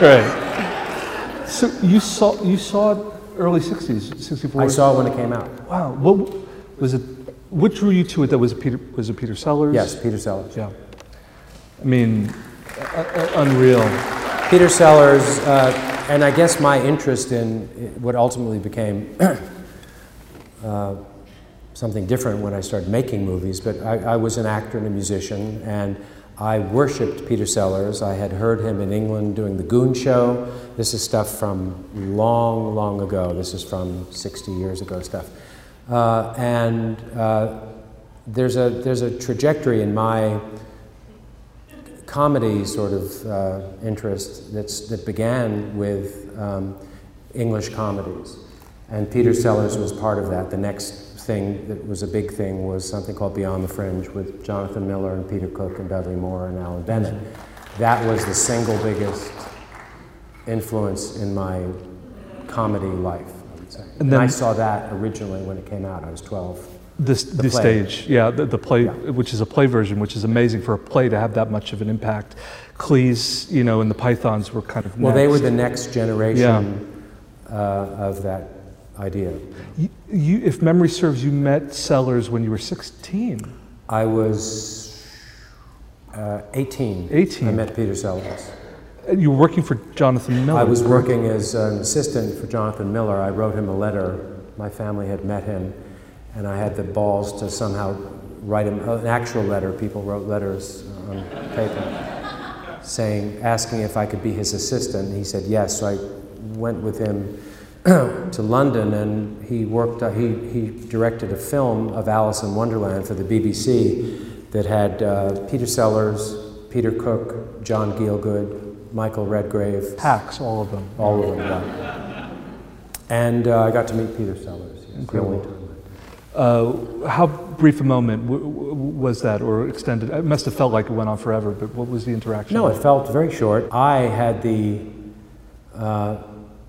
Right. So you saw it early 60s, 64? I saw it when it came out. Wow. What was it? What drew you to it? That was it Peter Sellers? Yes, Peter Sellers. Yeah, I mean, unreal. Peter Sellers, and I guess my interest in what ultimately became something different when I started making movies. But I was an actor and a musician, and I worshipped Peter Sellers. I had heard him in England doing the Goon Show. This is stuff from long, long ago. This is from 60 years ago stuff. There's a trajectory in my comedy sort of interest that began with English comedies. And Peter Sellers was part of that. The next thing that was a big thing was something called Beyond the Fringe with Jonathan Miller and Peter Cook and Dudley Moore and Alan Bennett. That was the single biggest influence in my comedy life, I would say. And I saw that originally when it came out. I was 12. The stage, yeah, the play, yeah. Which is a play version, which is amazing for a play to have that much of an impact. Cleese, you know, and the Pythons were kind of next. Well, they were the next generation, yeah. Of that idea. You, if memory serves, you met Sellers when you were 16. I was 18. 18. I met Peter Sellers. And you were working for Jonathan Miller. I was working as an assistant for Jonathan Miller. I wrote him a letter. My family had met him. And I had the balls to somehow write him an actual letter. People wrote letters on paper saying, asking if I could be his assistant. And he said yes. So I went with him to London, and he worked. He directed a film of Alice in Wonderland for the BBC that had Peter Sellers, Peter Cook, John Gielgud, Michael Redgrave. Hacks, all of them. All of them. Yeah. And I got to meet Peter Sellers. Yes, incredible. How brief a moment was that, or extended? It must have felt like it went on forever, but what was the interaction? No, like? It felt very short. I had the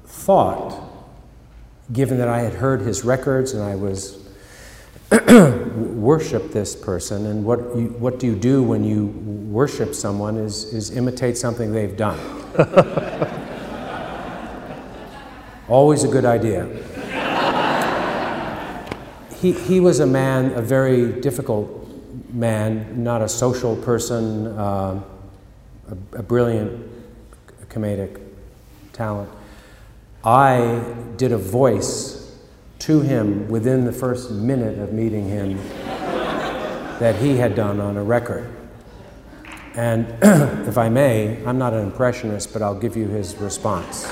thought, given that I had heard his records and I was worship this person, and what do you do when you worship someone is imitate something they've done. Always a good idea. He was a man, a very difficult man, not a social person, a brilliant comedic talent. I did a voice to him within the first minute of meeting him that he had done on a record. And if I may, I'm not an impressionist, but I'll give you his response.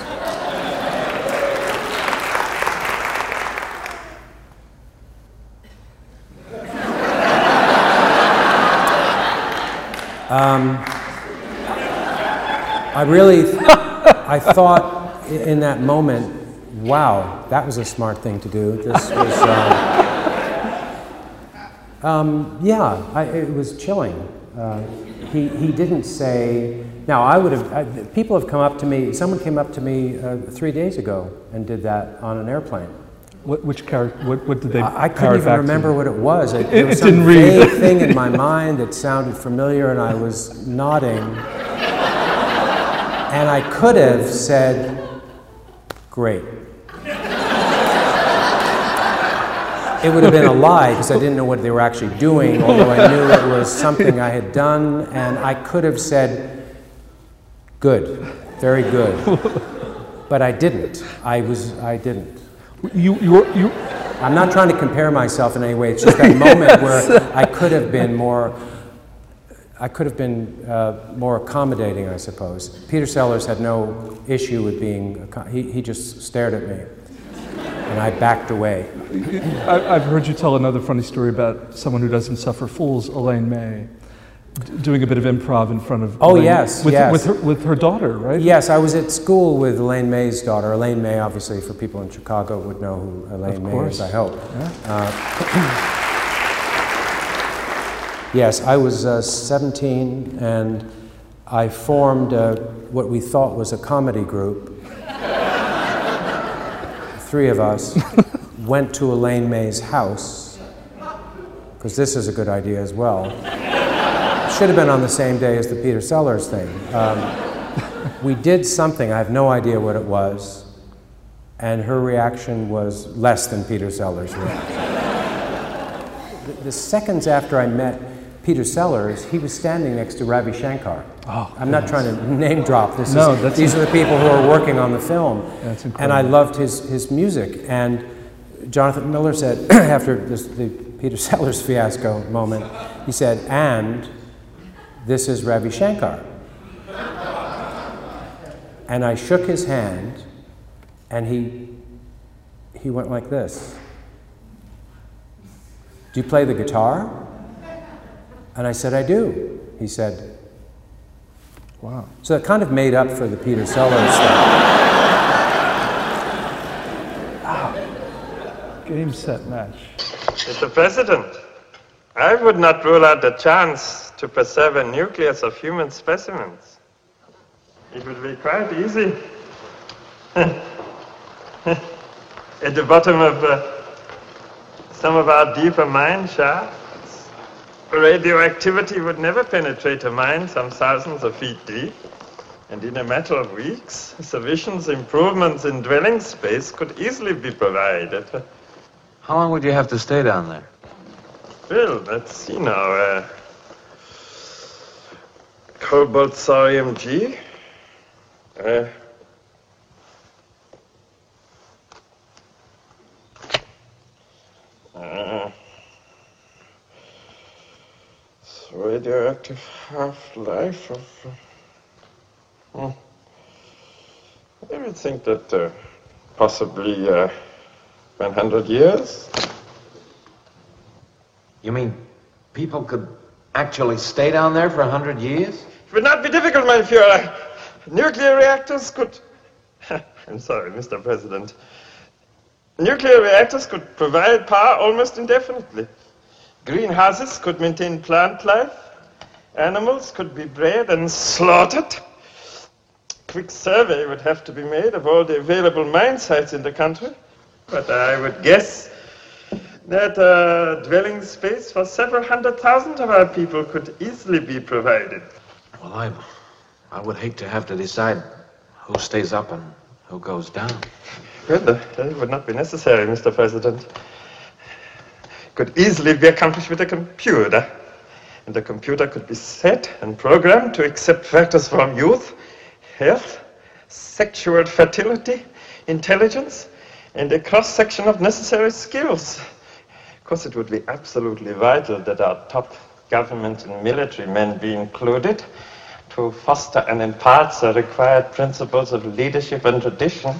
I thought in that moment, wow, that was a smart thing to do. This was, it was chilling. He didn't say, now I would have, people have come up to me, someone came up to me 3 days ago and did that on an airplane. Which character? What did they? I couldn't even remember what it was. It was some vague thing in my mind that sounded familiar, and I was nodding. And I could have said, "Great." It would have been a lie because I didn't know what they were actually doing, although I knew it was something I had done, and I could have said, "Good, very good," but I didn't. I didn't. I'm not trying to compare myself in any way. It's just that moment where I could have been more accommodating, I suppose. Peter Sellers had no issue with being. He just stared at me, and I backed away. I've heard you tell another funny story about someone who doesn't suffer fools, Elaine May, doing a bit of improv in front of. Oh, Elaine, yes, with her daughter, right? Yes, I was at school with Elaine May's daughter. Elaine May, obviously, for people in Chicago, would know who Elaine May is, I hope. Yeah. Yes, I was 17, and I formed what we thought was a comedy group. Three of us went to Elaine May's house, because this is a good idea as well. Should have been on the same day as the Peter Sellers thing. We did something, I have no idea what it was, and her reaction was less than Peter Sellers' reaction. The seconds after I met Peter Sellers, he was standing next to Ravi Shankar. Oh, I'm not trying to name drop, these are the people who are working on the film. That's incredible. And I loved his music, and Jonathan Miller said, after the Peter Sellers fiasco moment, he said, and this is Ravi Shankar. And I shook his hand, and he went like this. Do you play the guitar? And I said, I do. He said, Wow. So it kind of made up for the Peter Sellers stuff. Wow. Game, set, match. Mr. President, I would not rule out the chance to preserve a nucleus of human specimens. It would be quite easy. At the bottom of some of our deeper mine shafts, radioactivity would never penetrate a mine some thousands of feet deep, and in a matter of weeks, sufficient improvements in dwelling space could easily be provided. How long would you have to stay down there? Well, that's, you know, cobalt thorium G. Radioactive half-life of... I would think that possibly 100 years. You mean people could actually stay down there for 100 years? It would not be difficult, my Fuhrer. Nuclear reactors could... I'm sorry, Mr. President. Nuclear reactors could provide power almost indefinitely. Greenhouses could maintain plant life. Animals could be bred and slaughtered. A quick survey would have to be made of all the available mine sites in the country. But I would guess that dwelling space for several hundred thousand of our people could easily be provided. Well, I would hate to have to decide who stays up and who goes down. Well, that would not be necessary, Mr. President. Could easily be accomplished with a computer. And the computer could be set and programmed to accept factors from youth, health, sexual fertility, intelligence, and a cross-section of necessary skills. Of course, it would be absolutely vital that our top government and military men be included to foster and impart the required principles of leadership and tradition.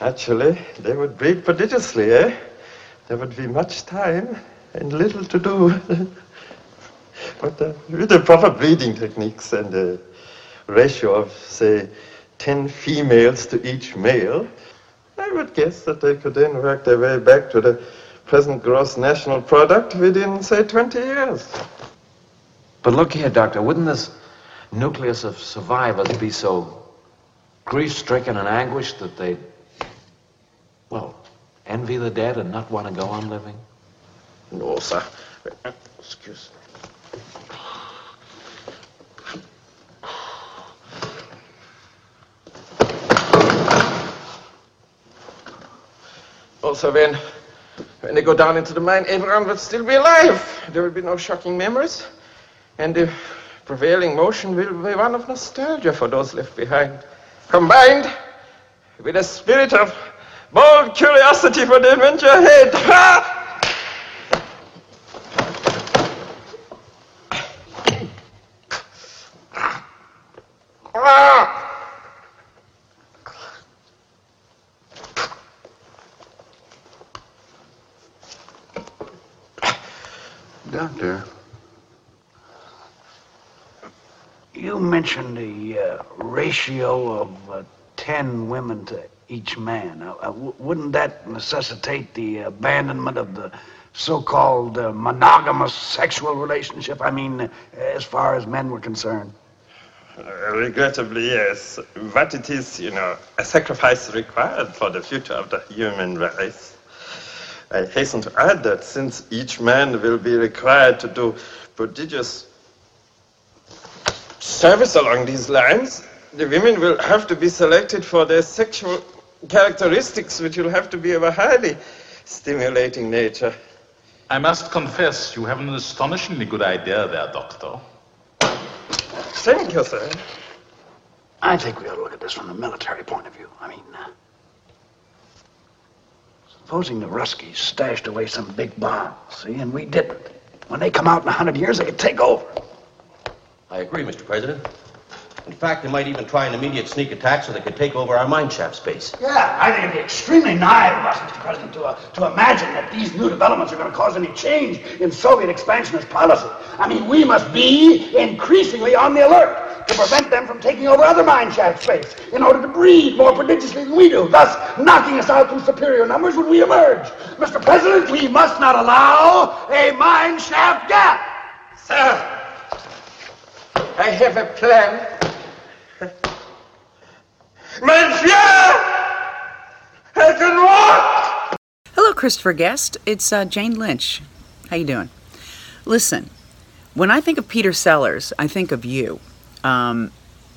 Actually, they would breed prodigiously, eh? There would be much time and little to do. But with the proper breeding techniques and the ratio of, say, 10 females to each male, I would guess that they could then work their way back to the present gross national product within, say, 20 years. But look here, Doctor, wouldn't this nucleus of survivors be so grief-stricken and anguished that they'd, well, envy the dead and not want to go on living? No, sir. Excuse me. Also, when they go down into the mine, everyone will still be alive. There will be no shocking memories. And the prevailing motion will be one of nostalgia for those left behind, combined with a spirit of bold curiosity for the adventure ahead. Doctor, you mentioned the ratio of 10 women to each man. Wouldn't that necessitate the abandonment of the so-called monogamous sexual relationship? I mean, as far as men were concerned. Regrettably, yes. But it is, you know, a sacrifice required for the future of the human race. I hasten to add that since each man will be required to do prodigious service along these lines, the women will have to be selected for their sexual characteristics, which will have to be of a highly stimulating nature. I must confess, you have an astonishingly good idea there, Doctor. Thank you, sir. I think we ought to look at this from the military point of view. I mean, supposing the Ruskies stashed away some big bomb, see, and we didn't. When they come out in 100 years, they could take over. I agree, Mr. President. In fact, they might even try an immediate sneak attack so they could take over our mineshaft space. Yeah, I think it'd be extremely naive of us, Mr. President, to imagine that these new developments are going to cause any change in Soviet expansionist policy. I mean, we must be increasingly on the alert to prevent them from taking over other mineshaft space in order to breed more prodigiously than we do, thus knocking us out through superior numbers when we emerge. Mr. President, we must not allow a mineshaft gap. Sir, I have a plan. Hello, Christopher Guest. It's Jane Lynch. How you doing? Listen, when I think of Peter Sellers, I think of you.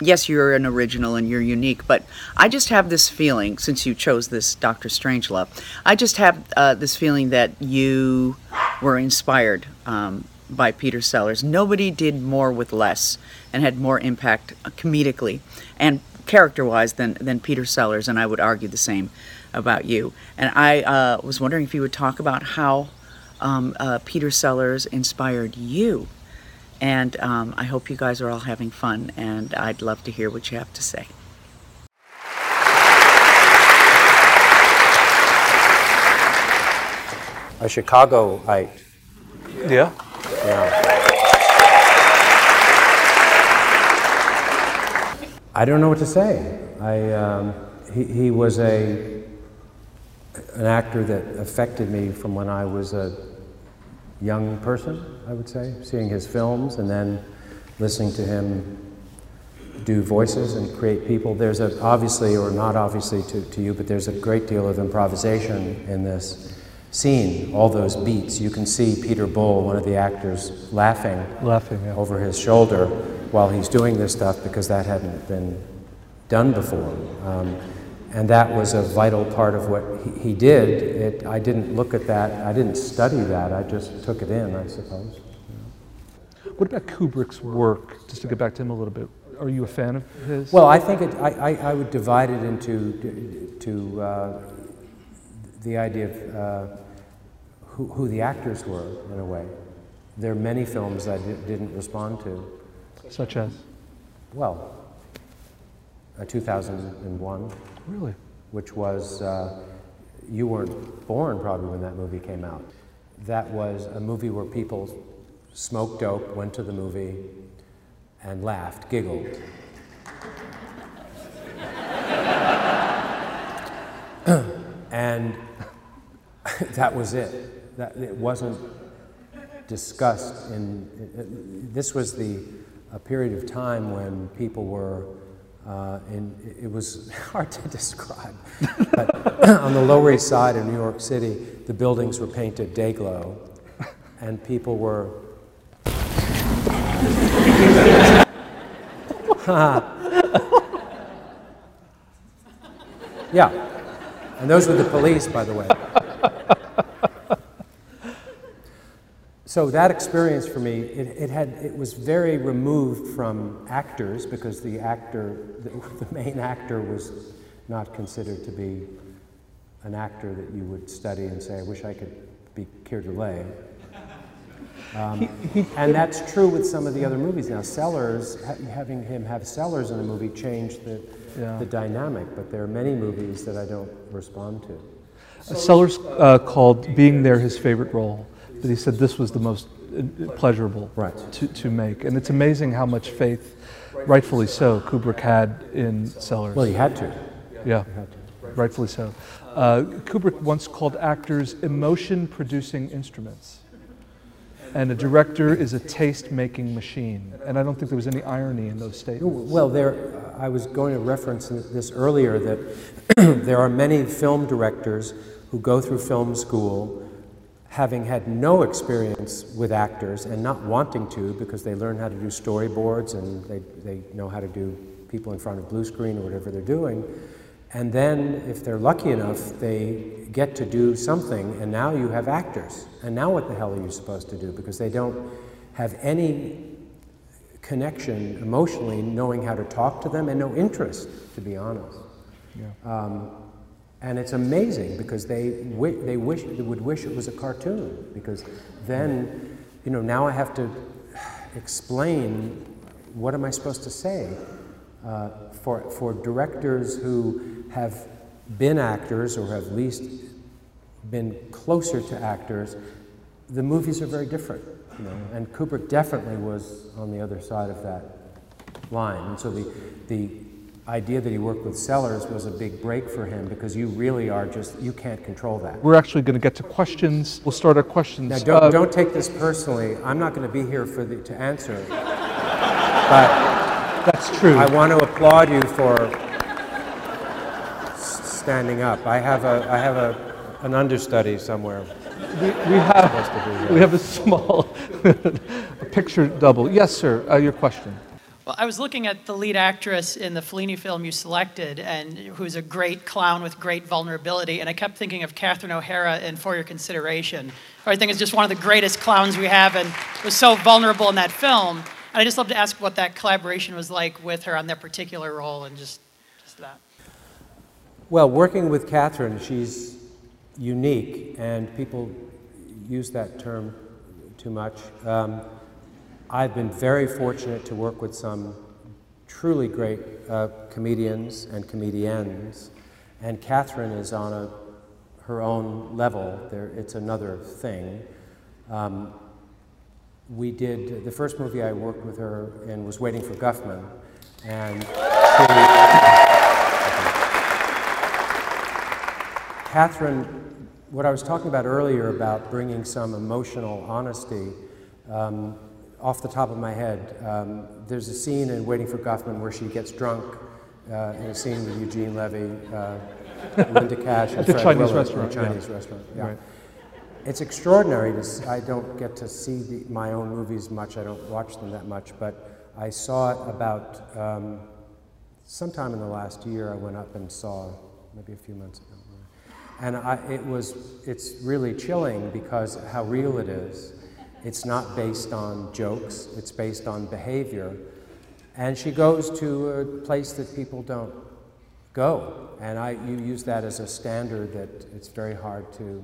Yes, you're an original and you're unique, but I just have this feeling, since you chose this Dr. Strangelove, I just have this feeling that you were inspired by Peter Sellers. Nobody did more with less and had more impact comedically and character-wise than Peter Sellers, and I would argue the same about you. And I was wondering if you would talk about how Peter Sellers inspired you. And I hope you guys are all having fun, and I'd love to hear what you have to say. A Chicagoite. Yeah. Yeah. I don't know what to say. He was an actor that affected me from when I was a young person, I would say, seeing his films and then listening to him do voices and create people. There's a, obviously, or not obviously to you, but there's a great deal of improvisation in this scene, all those beats. You can see Peter Bull, one of the actors, laughing yeah, over his shoulder while he's doing this stuff, because that hadn't been done before. And that was a vital part of what he did. I didn't look at that, I didn't study that, I just took it in, I suppose. Yeah. What about Kubrick's work? Just to get back to him a little bit, are you a fan of his? Well, I think I would divide it into the idea of who the actors were, in a way. There are many films I didn't respond to. Such as? Well, 2001. Really? Which was, you weren't born probably when that movie came out. That was a movie where people smoked dope, went to the movie, and laughed, giggled. And that was it. It wasn't discussed this was a period of time when people were it was hard to describe, but on the Lower East Side of New York City, the buildings were painted day glow, and people were yeah, and those were the police, by the way. So that experience for me, it was very removed from actors, because the main actor was not considered to be an actor that you would study and say, I wish I could be Keir Delay. And that's true with some of the other movies now. Sellers, having him have Sellers in the movie changed the dynamic, but there are many movies that I don't respond to. Sellers called Being There his favorite role. But he said this was the most pleasurable to make. And it's amazing how much faith, rightfully so, Kubrick had in Sellers. Well, he had to. Yeah, rightfully so. Kubrick once called actors emotion-producing instruments. And a director is a taste-making machine. And I don't think there was any irony in those statements. Well, I was going to reference this earlier, that there are many film directors who go through film school having had no experience with actors and not wanting to, because they learn how to do storyboards and they know how to do people in front of blue screen or whatever they're doing. And then if they're lucky enough, they get to do something, and now you have actors. And now what the hell are you supposed to do? Because they don't have any connection emotionally, knowing how to talk to them, and no interest, to be honest. Yeah. And it's amazing, because they would wish it was a cartoon, because then, now I have to explain, what am I supposed to say? for directors who have been actors or have at least been closer to actors, the movies are very different. You know? And Kubrick definitely was on the other side of that line. And so the idea that he worked with Sellers was a big break for him, because you really are just, you can't control that. We're actually going to get to questions. We'll start our questions. Now don't take this personally. I'm not going to be here to answer. But that's true. I want to applaud you for standing up. I have an understudy somewhere. We have a small a picture double. Yes, sir. Your question. Well, I was looking at the lead actress in the Fellini film you selected, and who's a great clown with great vulnerability, and I kept thinking of Catherine O'Hara in For Your Consideration, who I think is just one of the greatest clowns we have and was so vulnerable in that film. And I just love to ask what that collaboration was like with her on that particular role, and just that. Well, working with Catherine, she's unique, and people use that term too much. I've been very fortunate to work with some truly great comedians and comediennes, and Catherine is on her own level. It's another thing. We did, the first movie I worked with her in was Waiting for Guffman, and Catherine, what I was talking about earlier about bringing some emotional honesty, off the top of my head, there's a scene in Waiting for Guffman where she gets drunk in a scene with Eugene Levy, Linda Cash, and Fred Willard, restaurant. The Chinese restaurant. Yeah. Right. It's extraordinary. I don't get to see my own movies much. I don't watch them that much, but I saw it about sometime in the last year. I went up and saw maybe a few months ago, and it's really chilling because how real it is. It's not based on jokes, it's based on behavior. And she goes to a place that people don't go. And you use that as a standard that it's very hard to,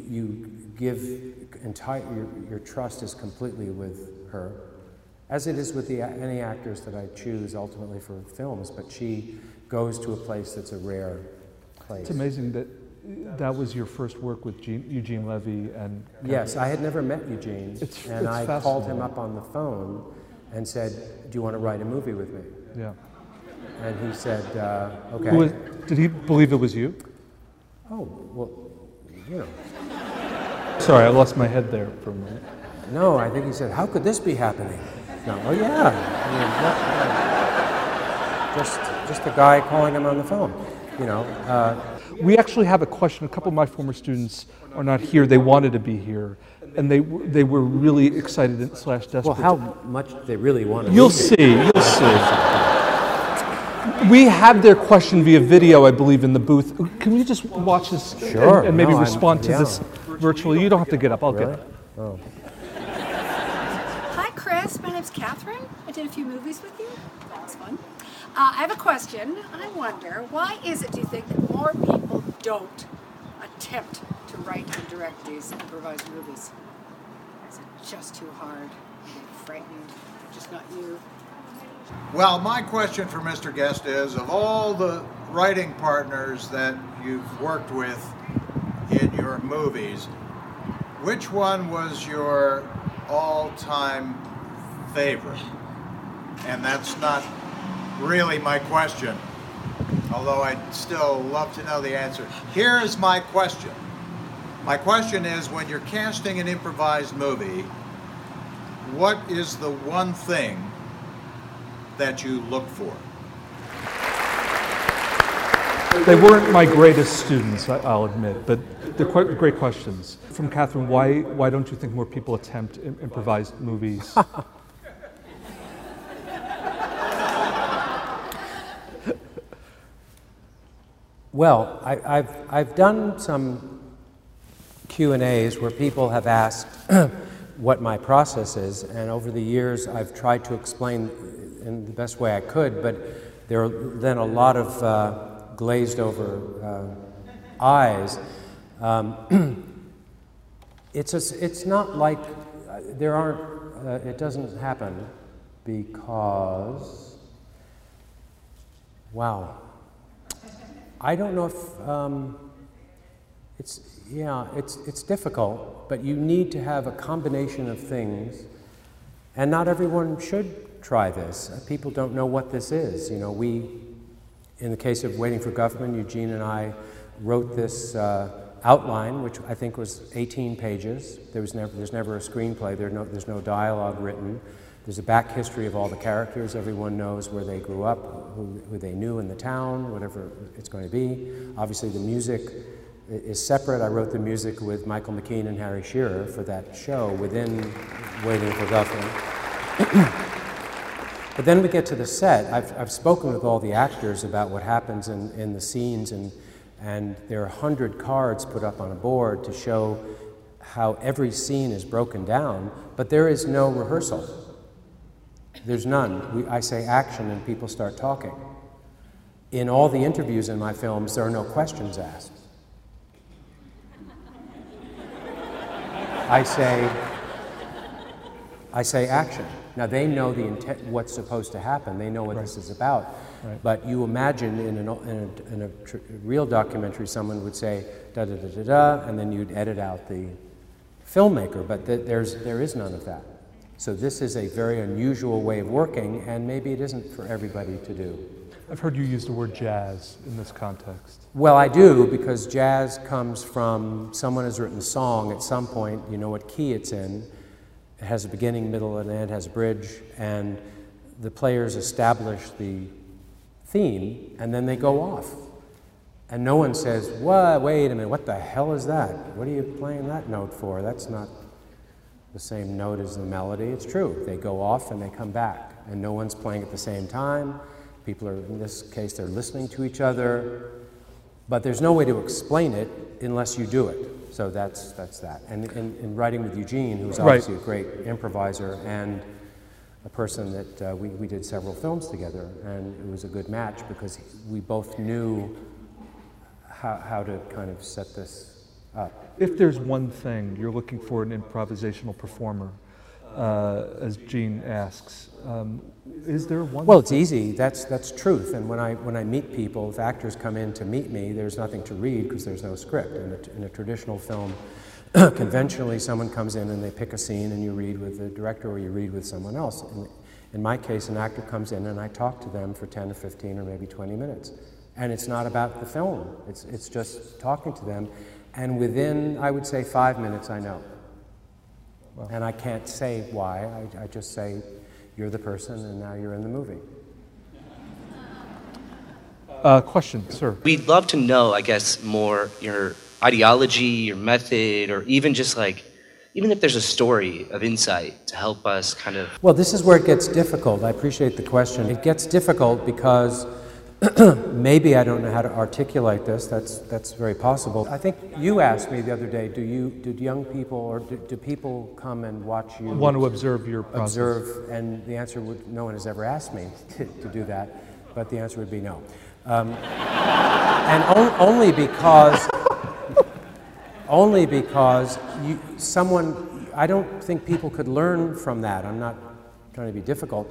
you give entire, your trust is completely with her, as it is with any actors that I choose ultimately for films, but she goes to a place that's a rare place. It's amazing that that was your first work with Eugene Levy and... Yes, I had never met Eugene, and I called him up on the phone and said, "Do you want to write a movie with me?" Yeah. And he said, okay. Did he believe it was you? Oh, well, you know. Sorry, I lost my head there for a minute. No, I think he said, "How could this be happening?" No, oh yeah. I mean, just a guy calling him on the phone, you know. We actually have a question. A couple of my former students are not here. They wanted to be here, and they were really excited and / desperate. Well, how much they really wanted. You'll see. You'll see. We have their question via video, I believe, in the booth. Can we just watch this sure, and maybe respond to this virtually? You don't have to get up. I'll get up. Oh. Hi, Chris. My name's Catherine. I did a few movies with you. That was fun. I have a question. I wonder, why is it, do you think, that more people don't attempt to write and direct these improvised movies? Is it just too hard? Frightened? Just not you? Well, my question for Mr. Guest is, of all the writing partners that you've worked with in your movies, which one was your all-time favorite? And that's not really my question, although I'd still love to know the answer. Here is my question. My question is, when you're casting an improvised movie, what is the one thing that you look for? They weren't my greatest students, I'll admit, but they're quite great questions. From Catherine, why don't you think more people attempt improvised movies? Well, I've done some Q&As where people have asked what my process is, and over the years I've tried to explain in the best way I could, but there are then a lot of glazed over eyes. It's not like, there aren't, it doesn't happen because, wow, I don't know if, it's difficult, but you need to have a combination of things, and not everyone should try this. People don't know what this is. You know, we, in the case of Waiting for Guffman, Eugene and I wrote this outline, which I think was 18 pages. There's never a screenplay. There's no dialogue written. There's a back history of all the characters. Everyone knows where they grew up, who they knew in the town, whatever it's going to be. Obviously, the music is separate. I wrote the music with Michael McKean and Harry Shearer for that show within Waiting for Guffman. But then we get to the set. I've spoken with all the actors about what happens in the scenes, and there are 100 cards put up on a board to show how every scene is broken down, but there is no rehearsal. There's none. I say action and people start talking. In all the interviews in my films, there are no questions asked. I say action. Now they know the intent, what's supposed to happen. They know what this is about. Right. But you imagine in a real documentary, someone would say da da da da da, and then you'd edit out the filmmaker. But there is none of that. So this is a very unusual way of working, and maybe it isn't for everybody to do. I've heard you use the word jazz in this context. Well, I do, because jazz comes from someone has written a song at some point, you know what key it's in. It has a beginning, middle, and end, has a bridge, and the players establish the theme, and then they go off. And no one says, "What? Wait a minute, what the hell is that? What are you playing that note for? That's not the same note as the melody." It's true. They go off and they come back, and no one's playing at the same time. People are, in this case, they're listening to each other, but there's no way to explain it unless you do it. So that's that. And in writing with Eugene, who's obviously a great improviser and a person that we did several films together, and it was a good match because we both knew how to kind of set this up. If there's one thing you're looking for an improvisational performer, as Gene asks, is there one? Well, it's easy. That's truth. And when I meet people, if actors come in to meet me, there's nothing to read because there's no script. In a traditional film, conventionally, someone comes in and they pick a scene, and you read with the director or you read with someone else. In my case, an actor comes in and I talk to them for 10 or 15 or maybe 20 minutes, and it's not about the film. It's just talking to them. And within, I would say, 5 minutes, I know. Wow. And I can't say why. I just say, you're the person, and now you're in the movie. Question, sir. We'd love to know, I guess, more your ideology, your method, or even just like, even if there's a story of insight to help us kind of... Well, this is where it gets difficult. I appreciate the question. It gets difficult because maybe I don't know how to articulate this. That's very possible. I think you asked me the other day, did young people or do people come and watch you? Want to observe your process. Observe, and the answer would, no one has ever asked me to do that, but the answer would be no. And only because I don't think people could learn from that. I'm not trying to be difficult.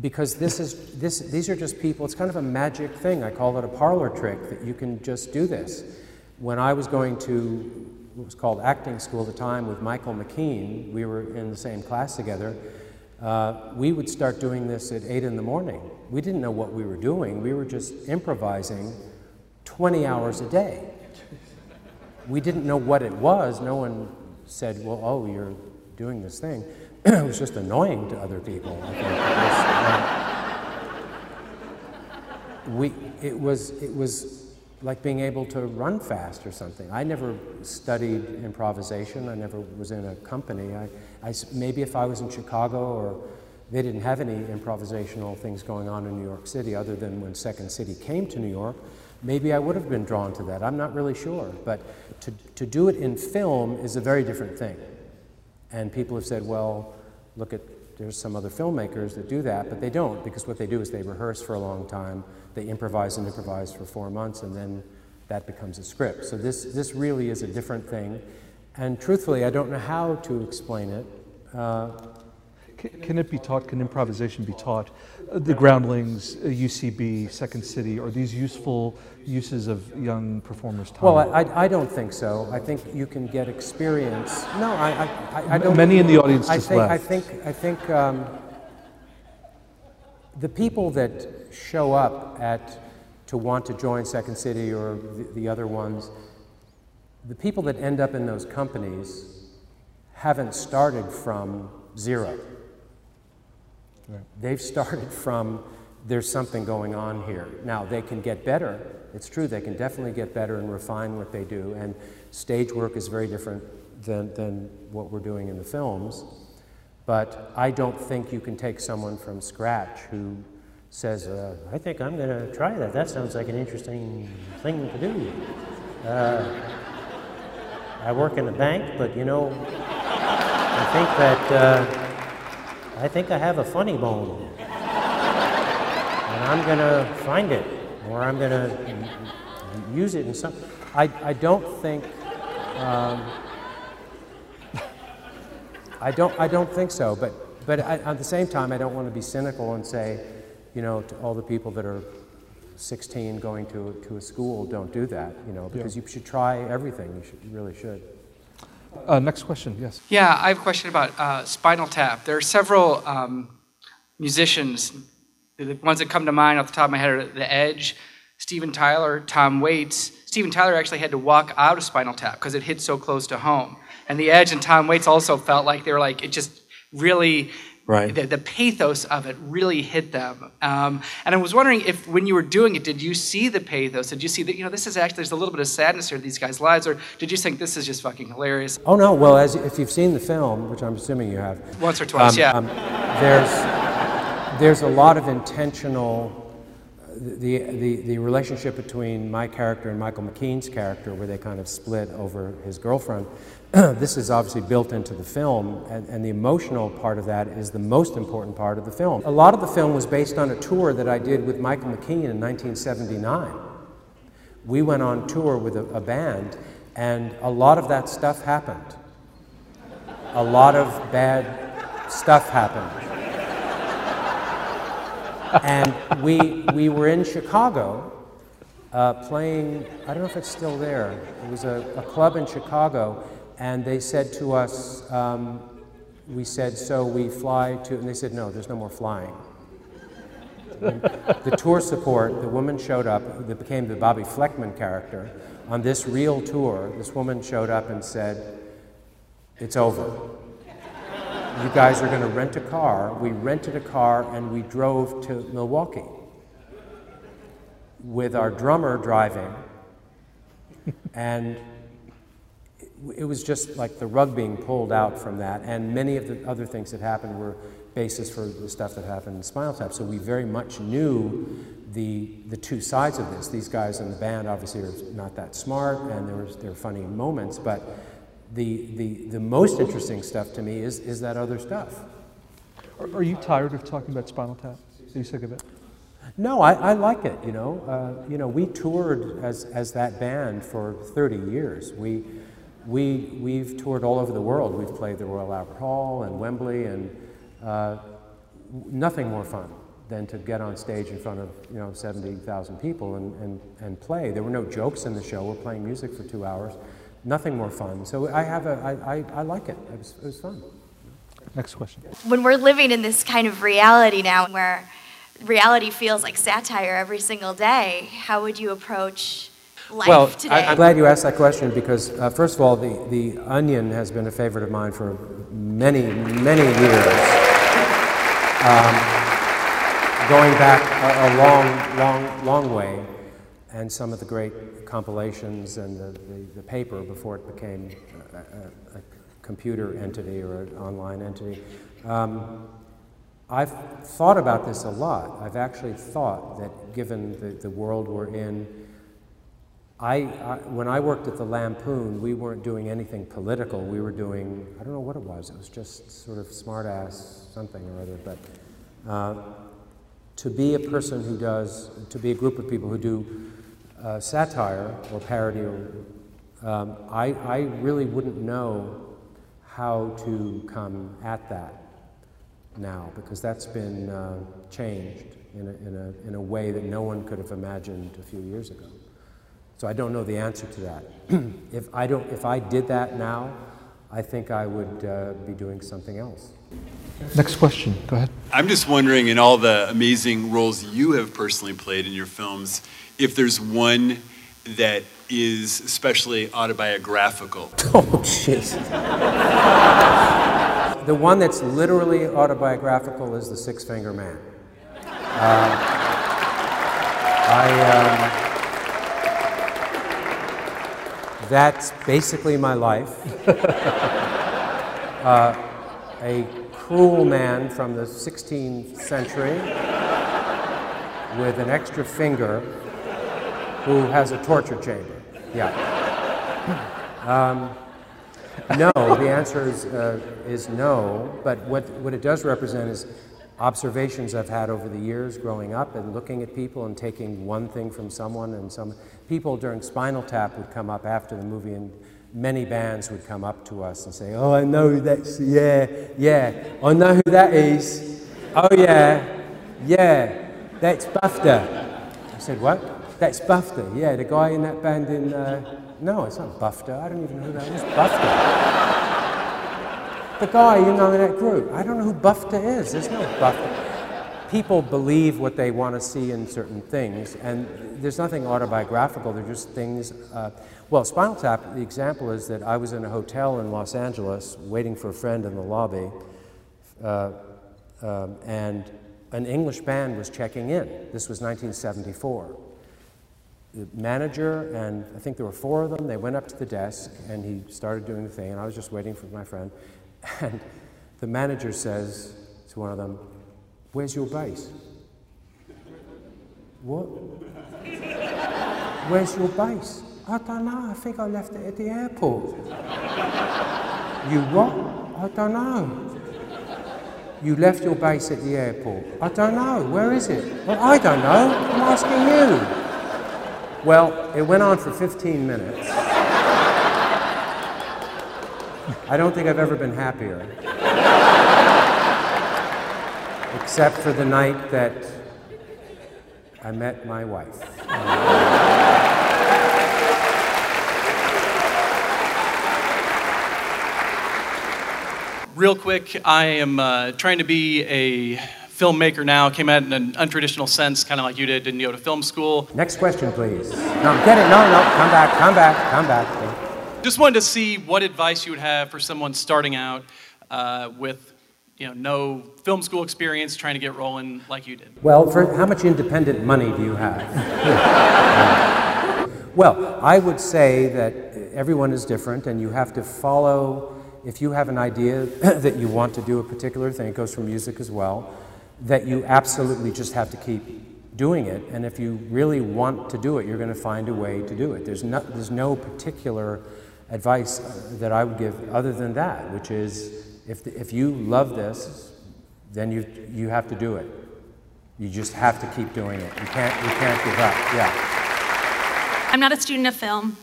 Because these are just people. It's kind of a magic thing. I call it a parlor trick, that you can just do this. When I was going to what was called acting school at the time with Michael McKean, we were in the same class together. We would start doing this at 8 in the morning. We didn't know what we were doing. We were just improvising 20 hours a day. We didn't know what it was. No one said, well, oh, you're doing this thing. It was just annoying to other people, I think. It was like being able to run fast or something. I never studied improvisation. I never was in a company. Maybe if I was in Chicago, or they didn't have any improvisational things going on in New York City other than when Second City came to New York, maybe I would have been drawn to that. I'm not really sure. But to do it in film is a very different thing. And people have said, well, look at, there's some other filmmakers that do that, but they don't, because what they do is they rehearse for a long time, they improvise for 4 months, and then that becomes a script. So this really is a different thing. And truthfully, I don't know how to explain it. Can it be taught? Can improvisation be taught? The Groundlings, UCB, Second City, are these useful uses of young performers' time? Well, I don't think so. I think you can get experience. No, I don't. Many in the audience just left. I think the people that show up to want to join Second City or the other ones, the people that end up in those companies haven't started from zero. Right. They've started from, there's something going on here. Now, they can get better. It's true, they can definitely get better and refine what they do, and stage work is very different than what we're doing in the films. But I don't think you can take someone from scratch who says, I think I'm going to try that. That sounds like an interesting thing to do. I work in a bank, but you know, I think I have a funny bone, and I'm going to find it, or I'm going to use it in some. I don't think so. But at the same time, I don't want to be cynical and say, you know, to all the people that are 16 going to a school, don't do that, you know, because you should try everything. You really should. Next question, yes. Yeah, I have a question about Spinal Tap. There are several musicians. The ones that come to mind off the top of my head are The Edge, Steven Tyler, Tom Waits. Steven Tyler actually had to walk out of Spinal Tap because it hit so close to home. And The Edge and Tom Waits also felt like they were like, it just really... Right. The pathos of it really hit them, and I was wondering if, when you were doing it, did you see the pathos? Did you see that, you know, this is actually, there's a little bit of sadness here in these guys' lives, or did you think this is just fucking hilarious? Oh no! Well, if you've seen the film, which I'm assuming you have, once or twice, yeah. There's a lot of intentional the relationship between my character and Michael McKean's character, where they kind of split over his girlfriend. This is obviously built into the film, and the emotional part of that is the most important part of the film. A lot of the film was based on a tour that I did with Michael McKean in 1979. We went on tour with a band, and a lot of that stuff happened. A lot of bad stuff happened. And we were in Chicago playing, I don't know if it's still there, it was a club in Chicago. And they said to us, we said, so we fly to, and they said, no, there's no more flying. The tour support, the woman showed up, that became the Bobby Fleckman character. On this real tour, this woman showed up and said, it's over. You guys are going to rent a car. We rented a car and we drove to Milwaukee with our drummer driving. And it was just like the rug being pulled out from that, and many of the other things that happened were basis for the stuff that happened in Spinal Tap. So we very much knew the two sides of this. These guys in the band obviously are not that smart, and there were funny moments, but the most interesting stuff to me is that other stuff. Are you tired of talking about Spinal Tap? Are you sick of it? No, I like it. You know, we toured as that band for 30 years. We've toured all over the world. We've played the Royal Albert Hall and Wembley, and nothing more fun than to get on stage in front of, you know, 70,000 people and play. There were no jokes in the show. We're playing music for 2 hours. Nothing more fun. So I like it. It was fun. Next question. When we're living in this kind of reality now, where reality feels like satire every single day, how would you approach life today? I'm glad you asked that question, because first of all, the Onion has been a favorite of mine for many, many years, going back a long, long, long way, and some of the great compilations and the paper before it became a computer entity or an online entity. I've thought about this a lot. I've actually thought that, given the world we're in, when I worked at the Lampoon, we weren't doing anything political. We were doing, I don't know what it was. It was just sort of smart-ass something or other. But to be a person who does, to be a group of people who do satire or parody, or, I really wouldn't know how to come at that. now, because that's been changed in a way that no one could have imagined a few years ago. So I don't know the answer to that. If I did that now, I think I would be doing something else. Next question, go ahead. I'm just wondering, in all the amazing roles you have personally played in your films, if there's one that is especially autobiographical. Oh, jeez. The one that's literally autobiographical is The Six-Finger Man. That's basically my life. A cruel man from the 16th century with an extra finger who has a torture chamber. Yeah. No, the answer is no, but what it does represent is observations I've had over the years growing up and looking at people and taking one thing from someone. And some people during Spinal Tap would come up after the movie, and many bands would come up to us and say, "Oh, I know who that's, yeah, yeah, I know who that is, oh yeah, yeah, that's Bufter." I said, "What?" "That's Bufter, yeah, the guy in that band in..." No, it's not Bufter. I don't even know who that is. Bufter. The guy, you know, in that group. I don't know who Bufter is. There's no Bufter. People believe what they want to see in certain things, and there's nothing autobiographical. They're just things. Well, Spinal Tap, the example is that I was in a hotel in Los Angeles waiting for a friend in the lobby, and an English band was checking in. This was 1974. The manager, and I think there were four of them, they went up to the desk and he started doing the thing, and I was just waiting for my friend, and the manager says to one of them, "Where's your bass?" "What?" "Where's your bass?" "I don't know, I think I left it at the airport." "You what?" "I don't know." "You left your bass at the airport." "I don't know, where is it?" "Well, I don't know, I'm asking you." Well, it went on for 15 minutes. I don't think I've ever been happier. Except for the night that I met my wife. Real quick, I am trying to be a filmmaker now, came out in an untraditional sense, kind of like you did, didn't go to film school. Next question, please. No, get it, no, come back. Just wanted to see what advice you would have for someone starting out with, you know, no film school experience, trying to get rolling like you did. Well, for how much independent money do you have? Well, I would say that everyone is different, and you have to follow, if you have an idea that you want to do a particular thing, it goes for music as well, that you absolutely just have to keep doing it, and if you really want to do it, you're going to find a way to do it. There's no particular advice that I would give other than that, which is if you love this, then you have to do it. You just have to keep doing it. You can't give up. Yeah. I'm not a student of film,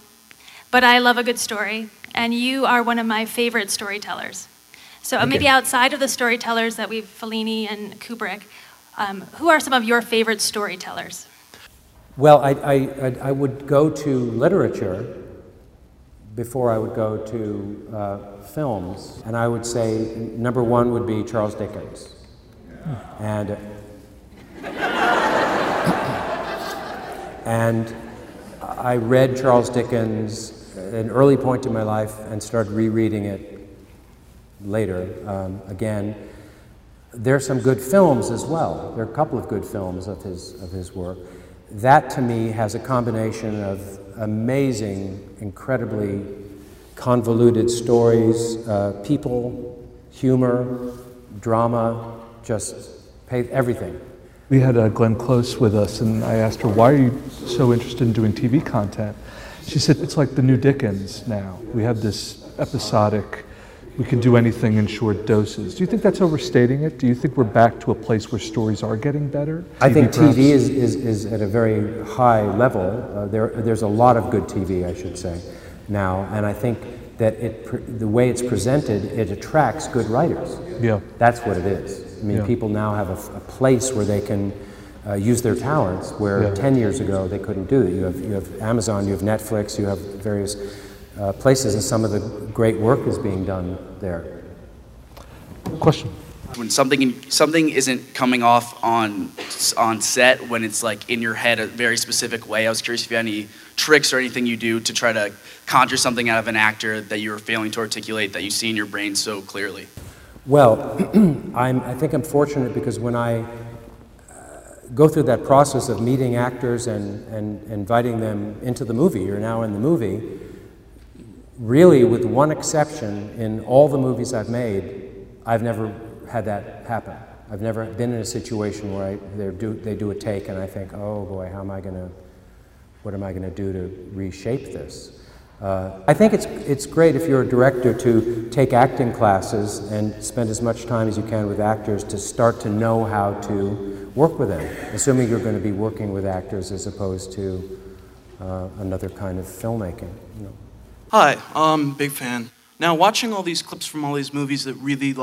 but I love a good story, and you are one of my favorite storytellers. So maybe outside of the storytellers that we've, Fellini and Kubrick, who are some of your favorite storytellers? Well, I would go to literature before I would go to films. And I would say number one would be Charles Dickens. Yeah. And I read Charles Dickens at an early point in my life and started rereading it later. Again, there are some good films as well. There are a couple of good films of his work. That, to me, has a combination of amazing, incredibly convoluted stories, people, humor, drama, just everything. We had Glenn Close with us, and I asked her, "Why are you so interested in doing TV content?" She said, "It's like the new Dickens now. We have this episodic, we can do anything in short doses." Do you think that's overstating it? Do you think we're back to a place where stories are getting better? I think TV is at a very high level. There's a lot of good TV, I should say, now. And I think that the way it's presented, it attracts good writers. Yeah. That's what it is. I mean, people now have a place where they can use their talents, where 10 years ago they couldn't do it. You have Amazon, you have Netflix, you have various places, and some of the great work is being done there. Question. When something isn't coming off on set, when it's like in your head a very specific way, I was curious if you had any tricks or anything you do to try to conjure something out of an actor that you were failing to articulate that you see in your brain so clearly. Well, I think I'm fortunate because when I go through that process of meeting actors and inviting them into the movie, you're now in the movie, really with one exception in all the movies I've made, I've never had that happen. I've never been in a situation where they do a take and I think, oh boy, what am I gonna do to reshape this? I think it's great if you're a director to take acting classes and spend as much time as you can with actors to start to know how to work with them, assuming you're gonna be working with actors as opposed to another kind of filmmaking. You know. Hi, big fan. Now watching all these clips from all these movies that really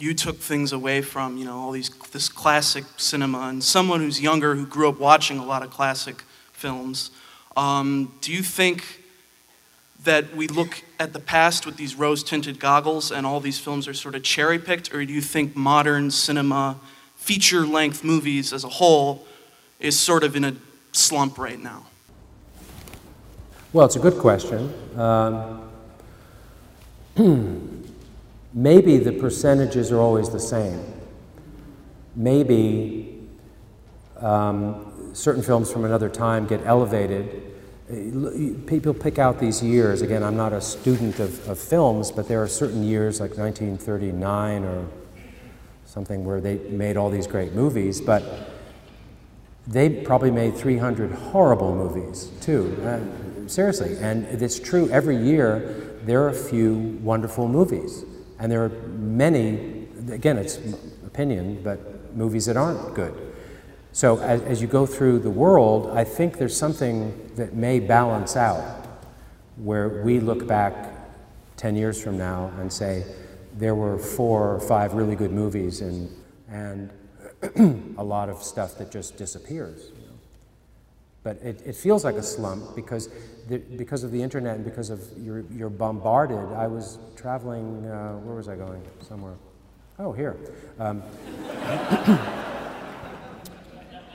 you took things away from, you know, all this classic cinema, and someone who's younger who grew up watching a lot of classic films. Do you think that we look at the past with these rose-tinted goggles and all these films are sort of cherry-picked, or do you think modern cinema, feature-length movies as a whole, is sort of in a slump right now? Well, it's a good question. Maybe the percentages are always the same. Maybe certain films from another time get elevated. People pick out these years. Again, I'm not a student of films, but there are certain years like 1939 or something where they made all these great movies, but they probably made 300 horrible movies too. Seriously, and it's true every year there are a few wonderful movies. And there are many, again, it's opinion, but movies that aren't good. So as you go through the world, I think there's something that may balance out where we look back 10 years from now and say, there were 4 or 5 really good movies and a lot of stuff that just disappears. You know? But it feels like a slump because of the internet and because of you're bombarded. I was traveling, where was I going? Somewhere. Oh, here.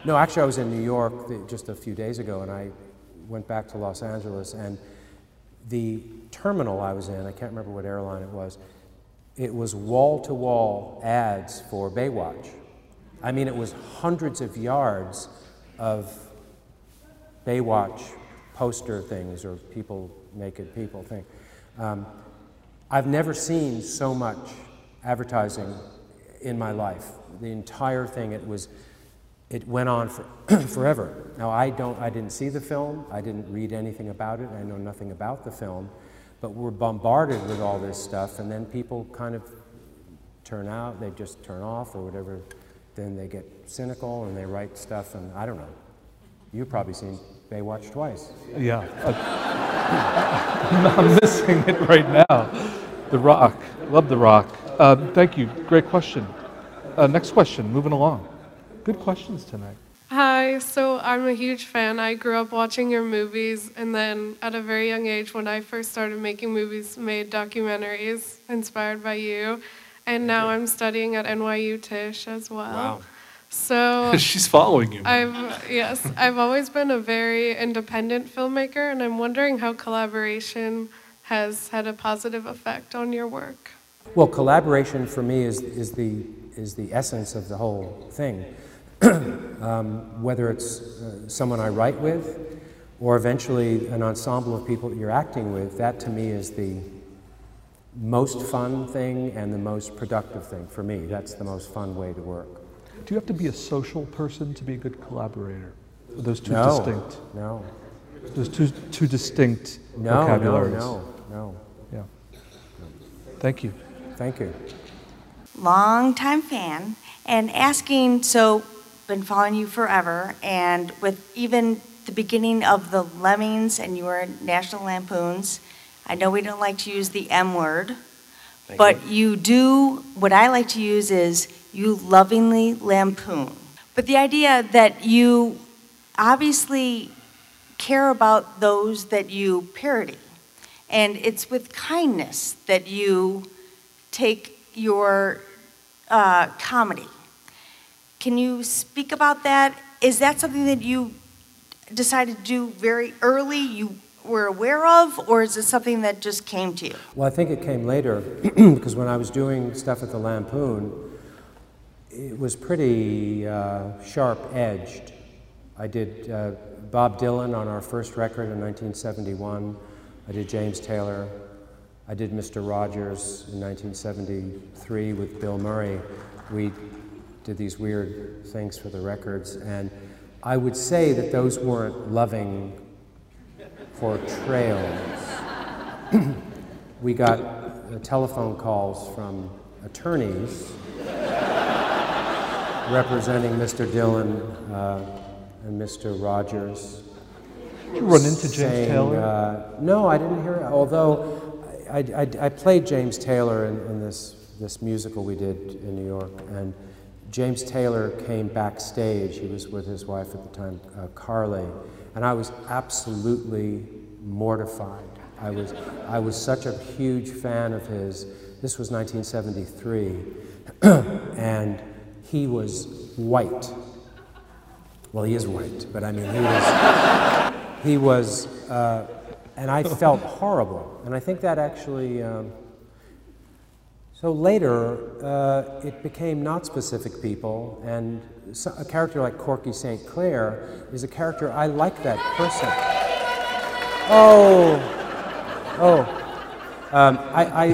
No, actually I was in New York just a few days ago and I went back to Los Angeles, and the terminal I was in, I can't remember what airline it was wall-to-wall ads for Baywatch. I mean, it was hundreds of yards of Baywatch poster things or naked people thing. I've never seen so much advertising in my life. The entire thing, it went on for forever. Now I didn't see the film, I didn't read anything about it, I know nothing about the film, but we're bombarded with all this stuff, and then people kind of turn out, they just turn off or whatever, then they get cynical and they write stuff, and I don't know. You've probably seen Baywatch twice. Yeah. I'm missing it right now. The Rock. Love The Rock. Thank you. Great question. Next question. Moving along. Good questions tonight. Hi. So I'm a huge fan. I grew up watching your movies, and then at a very young age, when I first started making movies, made documentaries inspired by you. And now I'm studying at NYU Tisch as well. Wow. So she's following you. I've always been a very independent filmmaker, and I'm wondering how collaboration has had a positive effect on your work. Well, collaboration for me is the essence of the whole thing. Whether it's someone I write with, or eventually an ensemble of people you're acting with, that to me is the most fun thing and the most productive thing for me. That's the most fun way to work. Do you have to be a social person to be a good collaborator? Are those two distinct? No. Those two distinct vocabularies. No. Yeah. Thank you. Long time fan, and asking, been following you forever, and with even the beginning of the Lemmings and your National Lampoons, I know we don't like to use the M word, But you do, what I like to use is, you lovingly lampoon. But the idea that you obviously care about those that you parody. And it's with kindness that you take your comedy. Can you speak about that? Is that something that you decided to do very early, you were aware of, or is it something that just came to you? Well, I think it came later, because when I was doing stuff at the Lampoon, it was pretty sharp-edged. I did Bob Dylan on our first record in 1971. I did James Taylor. I did Mr. Rogers in 1973 with Bill Murray. We did these weird things for the records, and I would say that those weren't loving portrayals. We got telephone calls from attorneys representing Mr. Dylan and Mr. Rogers. Did you run into James Taylor? No, I didn't hear it, although I played James Taylor in this musical we did in New York, and James Taylor came backstage. He was with his wife at the time, Carly, and I was absolutely mortified. I was such a huge fan of his. This was 1973, and he was white. Well, he is white, but I mean, he was, and I felt horrible. And I think that actually, so later, it became not specific people, and so, a character like Corky St. Clair is a character, I like that person.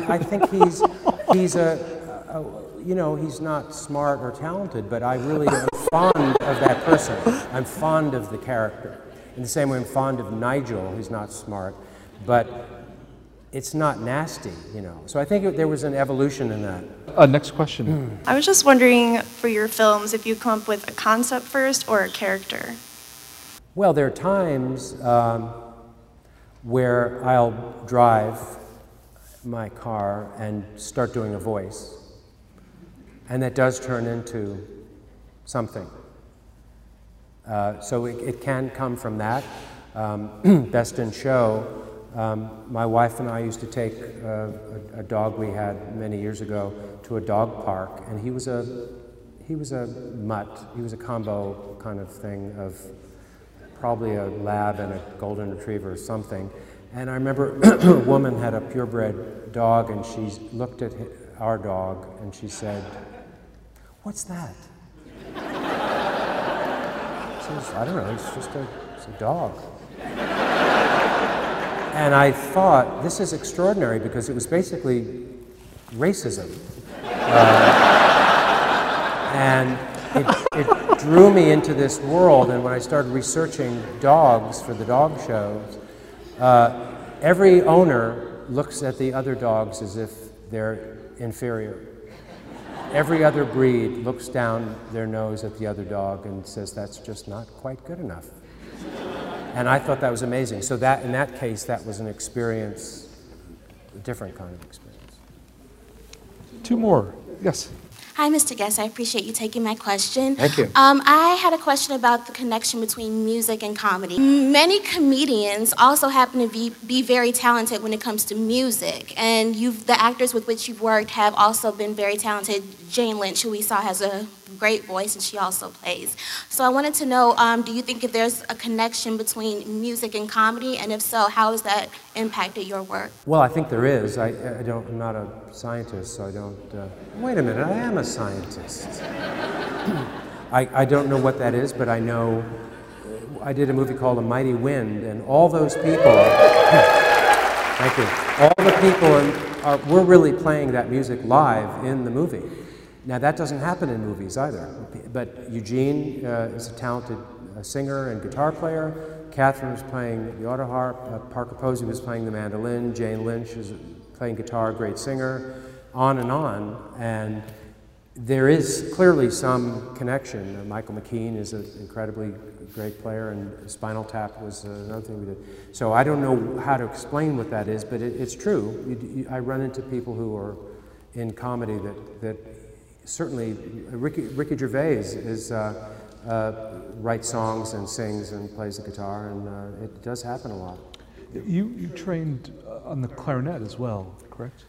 I think he's a, you know, he's not smart or talented, but I really am fond of that person. I'm fond of the character. In the same way I'm fond of Nigel, who's not smart, but it's not nasty, you know. So I think there was an evolution in that. Next question. I was just wondering, for your films, if you come up with a concept first or a character? Well, there are times where I'll drive my car and start doing a voice, and that does turn into something. So it can come from that. Best in Show, my wife and I used to take a dog we had many years ago to a dog park, and he was a mutt. He was a combo kind of thing of probably a lab and a golden retriever or something. And I remember a woman had a purebred dog, and she looked at our dog and she said, "What's that?" She was, "I don't know, it's just a dog." And I thought, this is extraordinary, because it was basically racism. And it drew me into this world, and when I started researching dogs for the dog shows, every owner looks at the other dogs as if they're inferior. Every other breed looks down their nose at the other dog and says, that's just not quite good enough. And I thought that was amazing. So that, in that case, that was an experience, a different kind of experience. Two more, yes. Hi, Mr. Guest, I appreciate you taking my question. Thank you. I had a question about the connection between music and comedy. Many comedians also happen to be very talented when it comes to music, and the actors with which you've worked have also been very talented. Jane Lynch, who we saw has a great voice, and she also plays. So I wanted to know, do you think if there's a connection between music and comedy, and if so, how has that impacted your work? Well, I think there is. I'm not a scientist, so I don't... wait a minute, I am a scientist. I don't know what that is, but I know... I did a movie called The Mighty Wind, and all those people... Thank you. All the people were really playing that music live in the movie. Now, that doesn't happen in movies either, but Eugene is a talented singer and guitar player. Catherine was playing the autoharp, Parker Posey was playing the mandolin, Jane Lynch is playing guitar, great singer, on. And there is clearly some connection. Michael McKean is an incredibly great player, and Spinal Tap was another thing we did. So I don't know how to explain what that is, but it's true. I run into people who are in comedy that certainly Ricky Gervais is writes songs and sings and plays the guitar, and it does happen a lot. You trained on the clarinet as well, correct?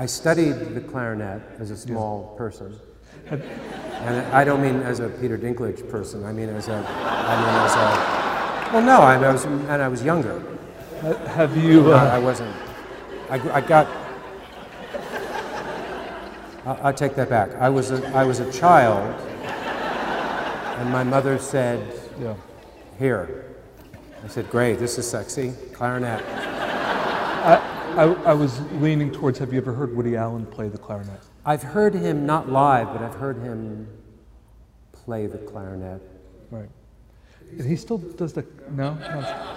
I studied the clarinet as a small person, and I don't mean as a Peter Dinklage person. I mean as a, well, no, and I was younger. Have you? I wasn't. I got. I'll take that back. I was a child, and my mother said, yeah. "Here." I said, "Great, this is sexy, clarinet." I was leaning towards, have you ever heard Woody Allen play the clarinet? I've heard him, not live, but I've heard him play the clarinet. Right. And he still does the, no?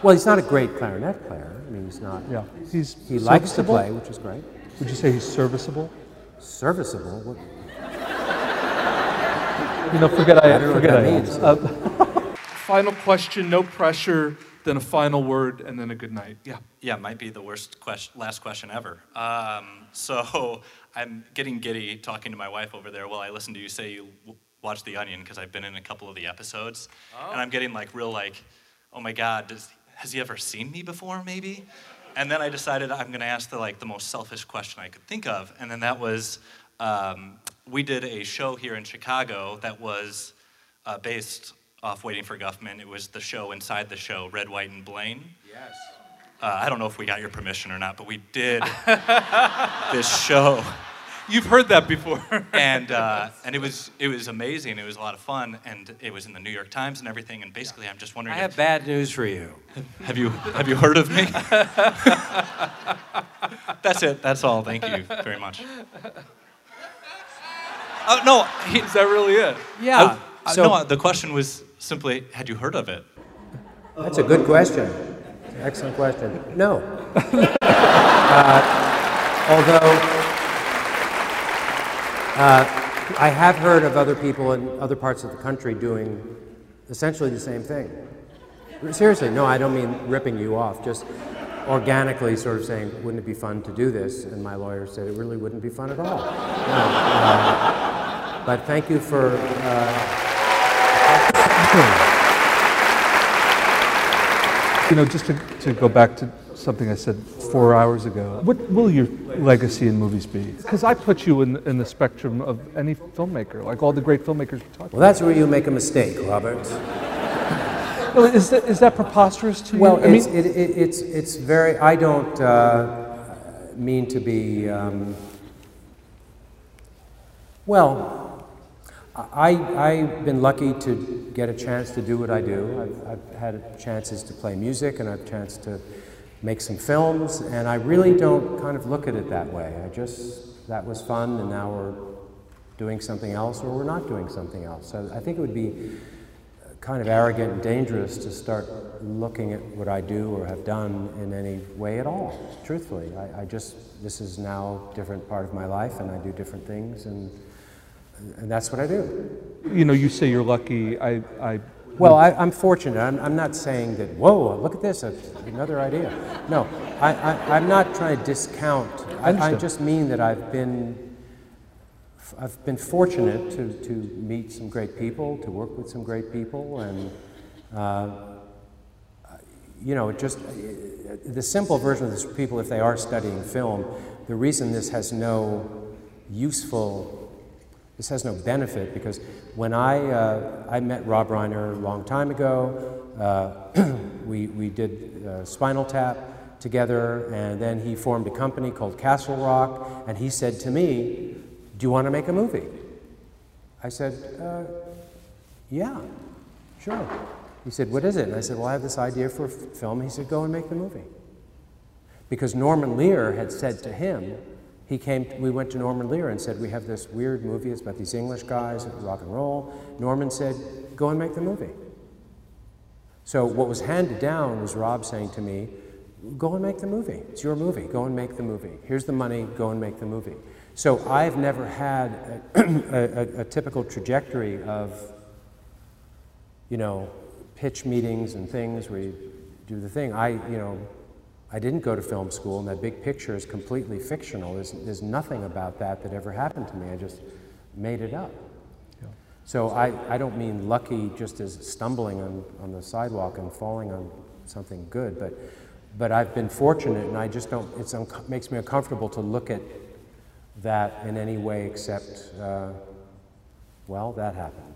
Well, he's not a great clarinet player. I mean, he's not. Yeah. He likes to play, which is great. Would you say he's serviceable? Serviceable? What? You know, forget I mean. Final question, no pressure. Then a final word, and then a good night. Yeah. Yeah, might be the worst question, last question ever. So I'm getting giddy talking to my wife over there while I listen to you say you watch The Onion, because I've been in a couple of the episodes, and I'm getting like real like, oh my God, has he ever seen me before? Maybe. And then I decided I'm going to ask the most selfish question I could think of, and then that was, we did a show here in Chicago that was based off Waiting for Guffman. It was the show inside the show, Red, White, and Blaine. Yes. I don't know if we got your permission or not, but we did this show. You've heard that before. And it was amazing. It was a lot of fun, and it was in the New York Times and everything. And basically, I'm just wondering. I have bad news for you. Have you heard of me? That's it. That's all. Thank you very much. No, is that really it? Yeah. No, the question was simply, had you heard of it? That's a good question. Excellent question. No. Although I have heard of other people in other parts of the country doing essentially the same thing. Seriously, no, I don't mean ripping you off, just organically sort of saying, wouldn't it be fun to do this? And my lawyer said it really wouldn't be fun at all. No, but thank you for... You know, just to go back to something I said 4 hours ago, what will your legacy in movies be? Because I put you in the spectrum of any filmmaker, like all the great filmmakers we talked about. Well, that's where you make a mistake, Robert. Well, is that preposterous to you? Well, it's very, I don't mean to be, well, I've been lucky to get a chance to do what I do. I've had chances to play music, and I've had a chance to make some films, and I really don't kind of look at it that way. I just, that was fun, and now we're doing something else, or we're not doing something else. So I think it would be kind of arrogant and dangerous to start looking at what I do or have done in any way at all, truthfully. I just, this is now a different part of my life, and I do different things, and that's what I do. You know, you say you're lucky. Well, I'm fortunate. I'm not saying that, whoa, look at this, another idea. No, I'm not trying to discount. I just mean that I've been fortunate to meet some great people, to work with some great people, and, you know, just the simple version of this, people, if they are studying film, the reason this has no useful... This has no benefit, because when I met Rob Reiner a long time ago, we did Spinal Tap together, and then he formed a company called Castle Rock, and he said to me, do you want to make a movie? I said, yeah, sure. He said, what is it? And I said, well, I have this idea for a film. He said, go and make the movie. Because Norman Lear had said to him, he came, we went to Norman Lear and said, we have this weird movie, it's about these English guys, rock and roll. Norman said, go and make the movie. So what was handed down was Rob saying to me, go and make the movie. It's your movie, go and make the movie. Here's the money, go and make the movie. So I've never had a typical trajectory of, you know, pitch meetings and things where you do the thing. I, you know, I didn't go to film school, and that big picture is completely fictional. There's nothing about that that ever happened to me. I just made it up. Yeah. So I don't mean lucky just as stumbling on the sidewalk and falling on something good, but I've been fortunate, and I just don't, it makes me uncomfortable to look at that in any way except, well, that happened.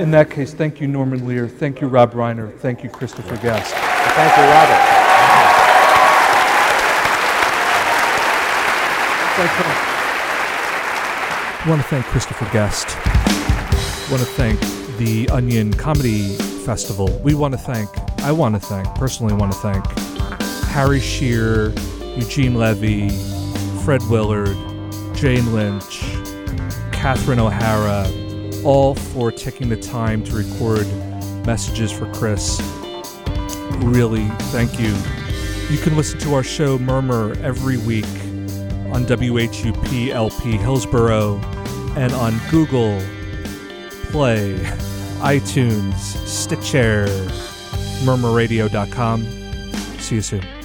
In that case, thank you, Norman Lear. Thank you, Rob Reiner. Thank you, Christopher Guest. Thank you, Robert. I want to thank Christopher Guest. I want to thank the Onion Comedy Festival. I personally want to thank Harry Shearer, Eugene Levy, Fred Willard, Jane Lynch, Catherine O'Hara, all for taking the time to record messages for Chris. Really, thank you. You can listen to our show Murmur every week on WHUP-LP Hillsboro and on Google Play, iTunes, Stitcher, murmurradio.com. See you soon.